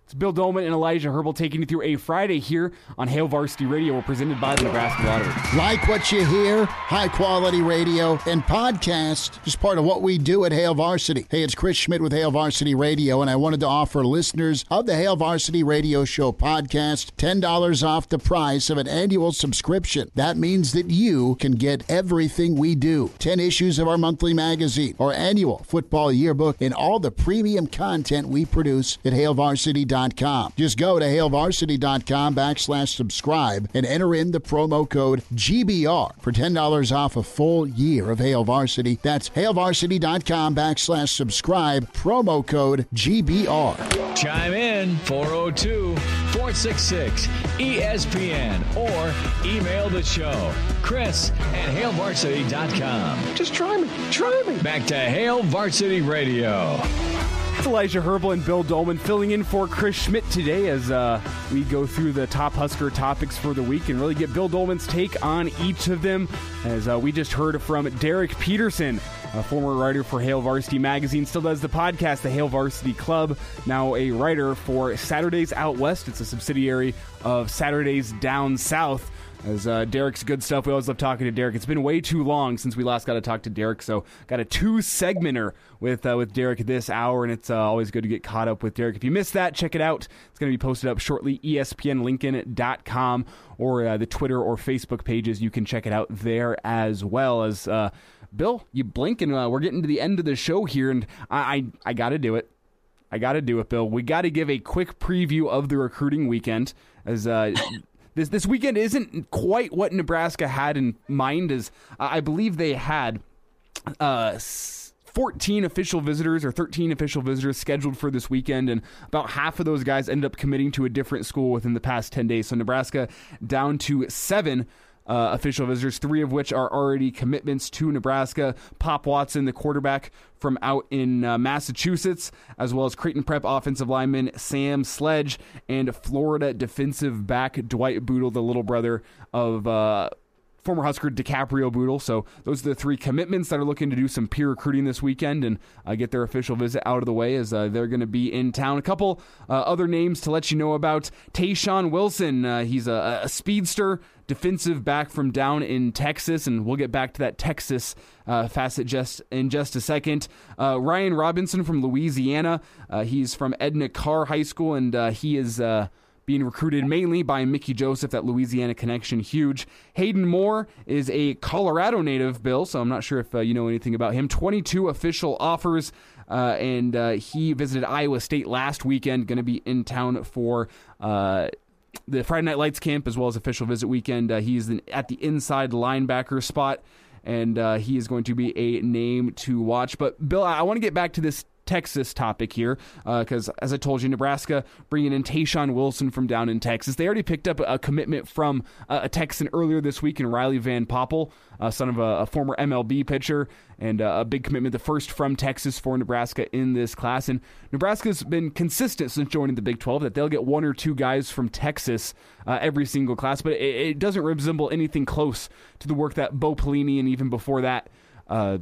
It's Bill Dolman and Elijah Herbel taking you through a Friday here on Hail Varsity Radio. We're presented by the Nebraska Lottery. Like what you hear? High-quality radio and podcast is part of what we do at Hail Varsity. Hey, it's Chris Schmidt with Hail Varsity Radio, and I wanted to offer listeners of the Hail Varsity Radio Show podcast ten dollars off the price of an annual subscription. That means that you can get everything we do, ten issues of our monthly magazine, our annual football yearbook, and all the premium content we produce at hail varsity dot com. Just go to hail varsity dot com backslash subscribe and enter in the promo code G B R for ten dollars off a full year of Hail Varsity. That's hail varsity dot com backslash subscribe, promo code G B R. Chime in four oh two, four six six, E S P N or email the show, Chris at hail varsity dot com. Just try me, try me. Back to Hail Varsity Radio. It's Elijah Herbel and Bill Dolman filling in for Chris Schmidt today as uh, we go through the top Husker topics for the week and really get Bill Dolman's take on each of them. As uh, we just heard from Derek Peterson, a former writer for Hail Varsity Magazine, still does the podcast, the Hail Varsity Club, now a writer for Saturdays Out West. It's a subsidiary of Saturdays Down South. As uh, Derek's good stuff, we always love talking to Derek. It's been way too long since we last got to talk to Derek, so got a two-segmenter with uh, with Derek this hour, and it's uh, always good to get caught up with Derek. If you missed that, check it out. It's going to be posted up shortly, E S P N Lincoln dot com, or uh, the Twitter or Facebook pages. You can check it out there as well. As uh, Bill, you blink, and uh, we're getting to the end of the show here, and I, I, I got to do it. I got to do it, Bill. We got to give a quick preview of the recruiting weekend, as... Uh, This this weekend isn't quite what Nebraska had in mind, as I believe they had uh, fourteen official visitors or thirteen official visitors scheduled for this weekend, and about half of those guys ended up committing to a different school within the past ten days. So Nebraska down to seven uh, official visitors, three of which are already commitments to Nebraska. Pop Watson, the quarterback from out in uh, Massachusetts, as well as Creighton Prep offensive lineman Sam Sledge and Florida defensive back Dwight Boodle, the little brother of uh, former Husker DiCaprio Boodle. So those are the three commitments that are looking to do some peer recruiting this weekend and uh, get their official visit out of the way, as uh, they're going to be in town. A couple uh, other names to let you know about. Tayshawn Wilson, uh, he's a, a speedster defensive back from down in Texas, and we'll get back to that Texas uh, facet just in just a second. Uh, Ryan Robinson from Louisiana, uh, he's from Edna Carr High School, and uh, he is... Uh, being recruited mainly by Mickey Joseph, that Louisiana connection, huge. Hayden Moore is a Colorado native, Bill, so I'm not sure if uh, you know anything about him. twenty-two official offers, uh, and uh, he visited Iowa State last weekend, going to be in town for uh, the Friday Night Lights camp as well as official visit weekend. Uh, he's at the inside linebacker spot, and uh, he is going to be a name to watch. But, Bill, I, I want to get back to this Texas topic here, because uh, as I told you, Nebraska bringing in Tayshawn Wilson from down in Texas. They already picked up a commitment from uh, a Texan earlier this week in Riley Van Poppel, uh, son of a, a former M L B pitcher, and uh, a big commitment, the first from Texas for Nebraska in this class. And Nebraska's been consistent since joining the Big twelve that they'll get one or two guys from Texas uh, every single class, but it, it doesn't resemble anything close to the work that Bo Pelini and even before that, uh,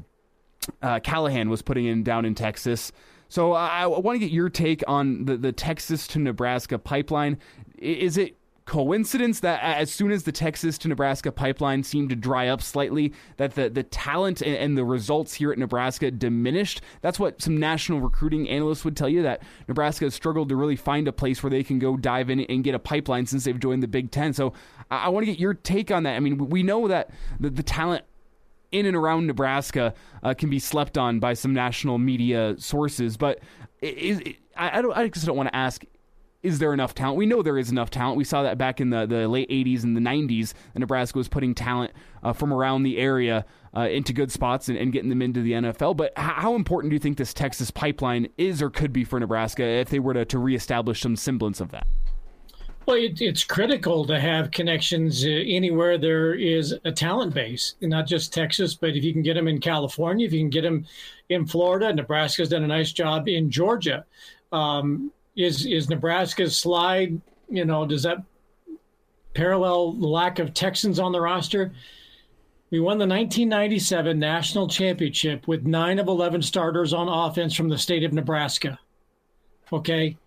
Uh, Callahan was putting in down in Texas. So I, I want to get your take on the, the Texas to Nebraska pipeline. Is it coincidence that as soon as the Texas to Nebraska pipeline seemed to dry up slightly, that the, the talent and, and the results here at Nebraska diminished? That's what some national recruiting analysts would tell you, that Nebraska has struggled to really find a place where they can go dive in and get a pipeline since they've joined the Big Ten. So I, I want to get your take on that. I mean, we know that the, the talent in and around Nebraska uh, can be slept on by some national media sources, but is, I, I, don't, I just don't want to ask, is there enough talent? We know there is enough talent. We saw that back in the, the late eighties and the nineties, and Nebraska was putting talent uh, from around the area uh, into good spots and, and getting them into the N F L. But how important do you think this Texas pipeline is or could be for Nebraska if they were to, to reestablish some semblance of that? Well, it, it's critical to have connections anywhere there is a talent base, and not just Texas, but if you can get them in California, if you can get them in Florida. Nebraska's done a nice job in Georgia. Um, Is is Nebraska's slide, you know, does that parallel the lack of Texans on the roster? We won the nineteen ninety-seven national championship with nine of eleven starters on offense from the state of Nebraska. Okay.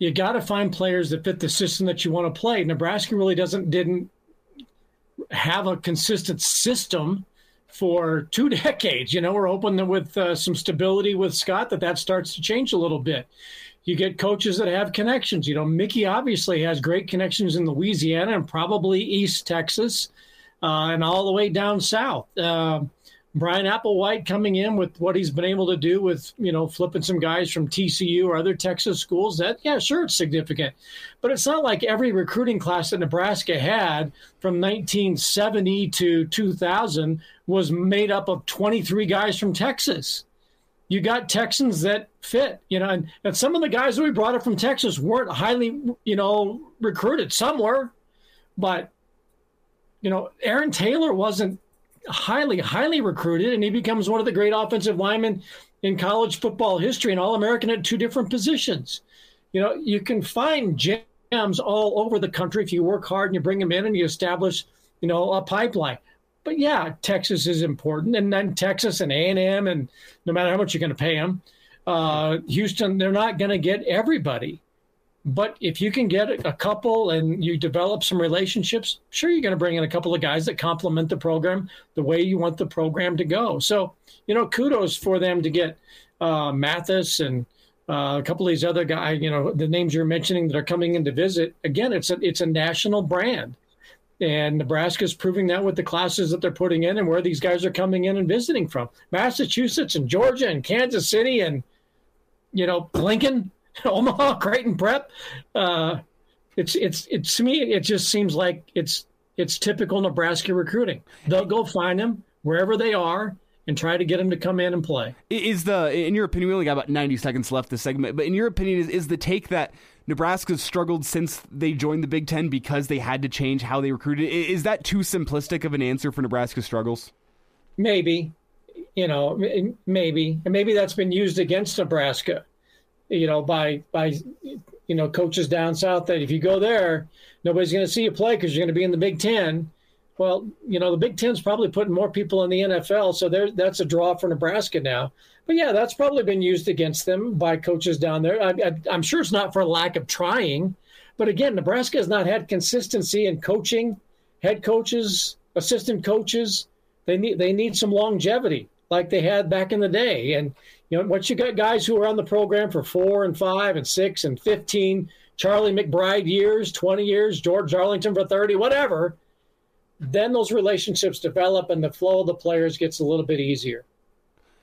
You got to find players that fit the system that you want to play. Nebraska really doesn't didn't have a consistent system for two decades. You know, we're hoping that with uh, some stability with Scott that that starts to change a little bit. You get coaches that have connections. You know, Mickey obviously has great connections in Louisiana and probably East Texas uh, and all the way down south. Uh, Brian Applewhite coming in with what he's been able to do with, you know, flipping some guys from T C U or other Texas schools, that, yeah, sure, it's significant. But it's not like every recruiting class that Nebraska had from nineteen seventy to two thousand was made up of twenty-three guys from Texas. You got Texans that fit, you know, and, and some of the guys that we brought up from Texas weren't highly, you know, recruited. Some were, but, you know, Aaron Taylor wasn't highly, highly recruited, and he becomes one of the great offensive linemen in college football history and All-American at two different positions. You know, you can find gems all over the country if you work hard and you bring them in and you establish, you know, a pipeline. But, yeah, Texas is important. And then Texas and A and M, and no matter how much you're going to pay them, uh, Houston, they're not going to get everybody. But if you can get a couple and you develop some relationships, sure, you're going to bring in a couple of guys that complement the program the way you want the program to go. So, you know, kudos for them to get uh, Mathis and uh, a couple of these other guys, you know, the names you're mentioning that are coming in to visit. Again, it's a, it's a national brand. And Nebraska's proving that with the classes that they're putting in and where these guys are coming in and visiting from. Massachusetts and Georgia and Kansas City and, you know, Lincoln, Omaha, Creighton Prep. Uh, it's, it's, it's, to me, it just seems like it's, it's typical Nebraska recruiting. They'll go find them wherever they are and try to get them to come in and play. Is the, in your opinion, we only got about ninety seconds left this segment, but in your opinion, is, is the take that Nebraska's struggled since they joined the Big Ten because they had to change how they recruited? Is that too simplistic of an answer for Nebraska's struggles? Maybe, you know, maybe, and maybe that's been used against Nebraska, you know, by, by, you know, coaches down south that if you go there, nobody's going to see you play because you're going to be in the Big Ten. Well, you know, the Big Ten's probably putting more people in the N F L, so there, that's a draw for Nebraska now. But, yeah, that's probably been used against them by coaches down there. I, I, I'm sure it's not for lack of trying. But, again, Nebraska has not had consistency in coaching, head coaches, assistant coaches. They need they need some longevity like they had back in the day. And, you know, once you got guys who are on the program for four and five and six and fifteen, Charlie McBride years, twenty years, George Arlington for thirty, whatever, then those relationships develop and the flow of the players gets a little bit easier.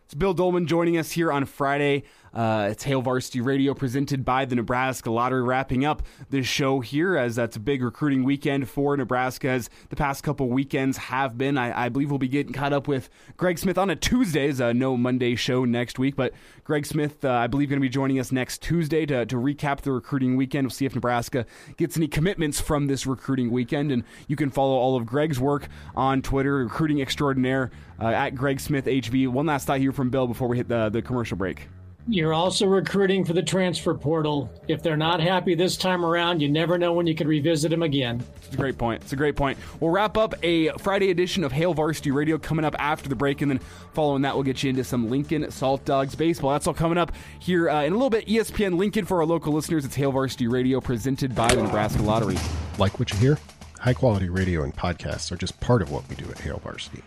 It's Bill Dolman joining us here on Friday. Uh, it's Hail Varsity Radio presented by the Nebraska Lottery, wrapping up this show here as that's a big recruiting weekend for Nebraska, as the past couple weekends have been. I, I believe we'll be getting caught up with Greg Smith on a Tuesday. It's a no Monday show next week, but Greg Smith, uh, I believe, going to be joining us next Tuesday to, to recap the recruiting weekend. We'll see if Nebraska gets any commitments from this recruiting weekend, and you can follow all of Greg's work on Twitter, Recruiting Extraordinaire, Uh, at Greg Smith H V. One last thought here from Bill before we hit the, the commercial break. You're also recruiting for the transfer portal. If they're not happy this time around, you never know when you could revisit them again. It's a great point. It's a great point. We'll wrap up a Friday edition of Hail Varsity Radio coming up after the break, and then following that, we'll get you into some Lincoln Salt Dogs baseball. That's all coming up here uh, in a little bit. E S P N Lincoln for our local listeners. It's Hail Varsity Radio presented by the Nebraska Lottery. Like what you hear? High-quality radio and podcasts are just part of what we do at Hail Varsity.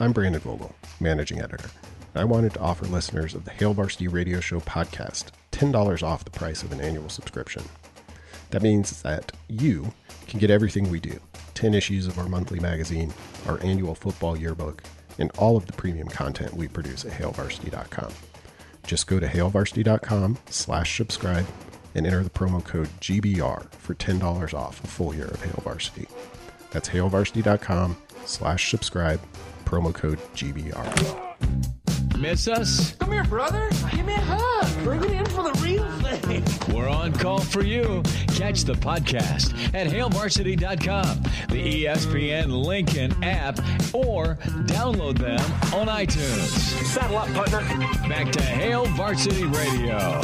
I'm Brandon Vogel, managing editor. I wanted to offer listeners of the Hail Varsity Radio Show podcast ten dollars off the price of an annual subscription. That means that you can get everything we do, ten issues of our monthly magazine, our annual football yearbook, and all of the premium content we produce at hail varsity dot com. Just go to hail varsity dot com slash subscribe and enter the promo code G B R for ten dollars off a full year of Hail Varsity. That's hail varsity dot com slash subscribe, promo code G B R. Miss us? Come here, brother. Give me a hug. Bring it in for the real thing. We're on call for you. Catch the podcast at hail varsity dot com, the E S P N Lincoln app, or download them on iTunes. Saddle up, partner. Back to Hail Varsity Radio.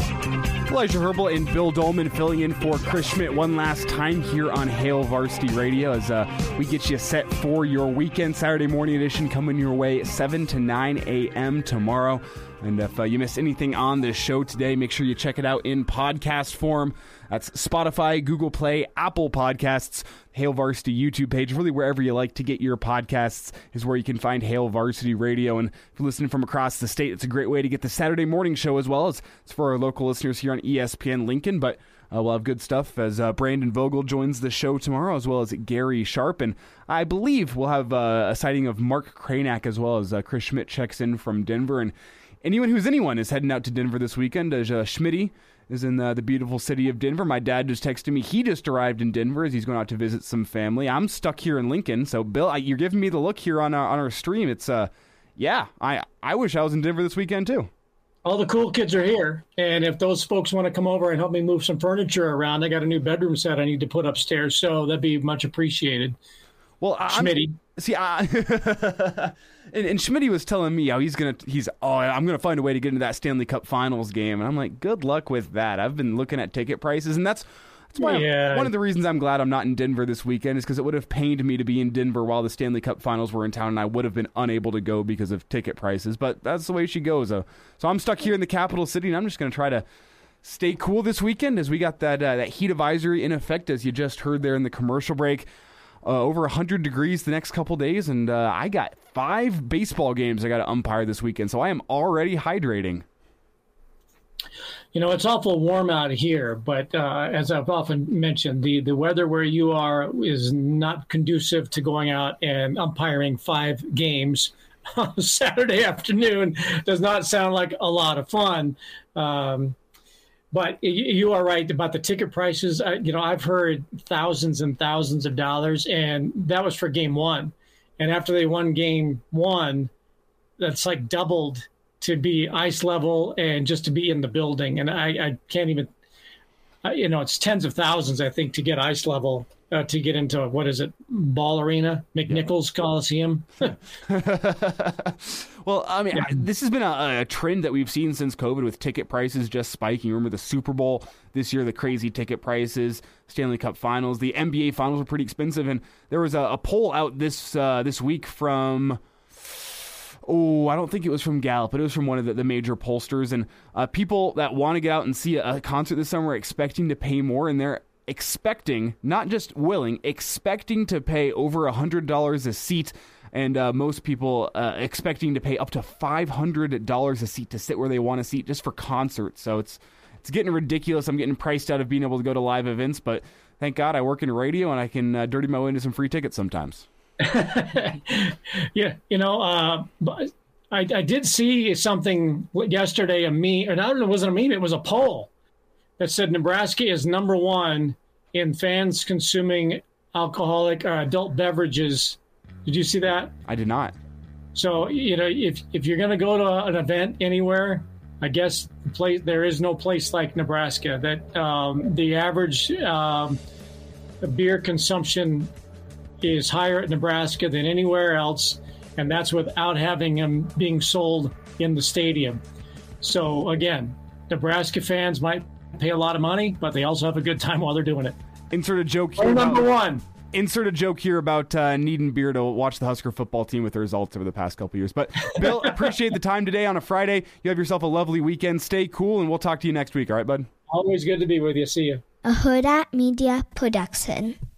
Elijah Herbal and Bill Dolman filling in for Chris Schmidt one last time here on Hail Varsity Radio as uh, we get you set for your weekend. Saturday morning edition coming your way seven to nine a.m. tomorrow. And if uh, you missed anything on this show today, make sure you check it out in podcast form. That's Spotify, Google Play, Apple Podcasts, Hail Varsity YouTube page. Really, wherever you like to get your podcasts is where you can find Hail Varsity Radio. And if you're listening from across the state, it's a great way to get the Saturday morning show as well. It's, it's for our local listeners here on E S P N Lincoln, but Uh, we'll have good stuff as uh, Brandon Vogel joins the show tomorrow, as well as Gary Sharp. And I believe we'll have uh, a sighting of Mark Kranak, as well as uh, Chris Schmidt checks in from Denver. And anyone who's anyone is heading out to Denver this weekend. As uh, Schmitty is in the, the beautiful city of Denver. My dad just texted me. He just arrived in Denver as he's going out to visit some family. I'm stuck here in Lincoln. So, Bill, I, you're giving me the look here on our, on our stream. It's, uh, yeah, I, I wish I was in Denver this weekend, too. All the cool kids are here, and if those folks want to come over and help me move some furniture around, I got a new bedroom set I need to put upstairs, so that'd be much appreciated. Well, Schmitty. See, I, and, and Schmitty was telling me how he's gonna, he's oh, I'm gonna find a way to get into that Stanley Cup Finals game, and I'm like, good luck with that. I've been looking at ticket prices, and that's. That's yeah. One of the reasons I'm glad I'm not in Denver this weekend is because it would have pained me to be in Denver while the Stanley Cup Finals were in town, and I would have been unable to go because of ticket prices. But that's the way she goes. So I'm stuck here in the capital city, and I'm just going to try to stay cool this weekend as we got that uh, that heat advisory in effect, as you just heard there in the commercial break. Uh, over one hundred degrees the next couple days, and uh, I got five baseball games I got to umpire this weekend, so I am already hydrating. You know, it's awful warm out here, but uh, as I've often mentioned, the, the weather where you are is not conducive to going out and umpiring five games on Saturday afternoon. Does not sound like a lot of fun. Um, but you are right about the ticket prices. I, you know, I've heard thousands and thousands of dollars, and that was for game one. And after they won game one, that's like doubled to be ice level and just to be in the building. And I, I can't even, you know, it's tens of thousands, I think, to get ice level, uh, to get into, what is it, Ball Arena, McNichols yeah. Coliseum. Well, I mean, yeah. I, this has been a, a trend that we've seen since COVID with ticket prices just spiking. Remember the Super Bowl this year, the crazy ticket prices, Stanley Cup Finals, the N B A Finals were pretty expensive. And there was a, a poll out this uh, this week from... Oh, I don't think it was from Gallup, but it was from one of the, the major pollsters. And uh, people that want to get out and see a, a concert this summer are expecting to pay more, and they're expecting, not just willing, expecting to pay over one hundred dollars a seat, and uh, most people uh, expecting to pay up to five hundred dollars a seat to sit where they want to sit just for concerts. So it's it's getting ridiculous. I'm getting priced out of being able to go to live events, but thank God I work in radio, and I can uh, dirty my way into some free tickets sometimes. Yeah, you know, uh, I, I did see something yesterday, a meme, and I don't know, it wasn't a meme, it was a poll that said Nebraska is number one in fans consuming alcoholic or adult beverages. Did you see that? I did not. So, you know, if, if you're going to go to an event anywhere, I guess the place, there is no place like Nebraska that um, the average um, beer consumption is higher at Nebraska than anywhere else, and that's without having them being sold in the stadium. So again, Nebraska fans might pay a lot of money, but they also have a good time while they're doing it. Insert a joke here. Or number about, one. Insert a joke here about uh, needing beer to watch the Husker football team with the results over the past couple years. But, Bill, appreciate the time today on a Friday. You have yourself a lovely weekend. Stay cool, and we'll talk to you next week. All right, bud? Always good to be with you. See you. A Huda Media Production.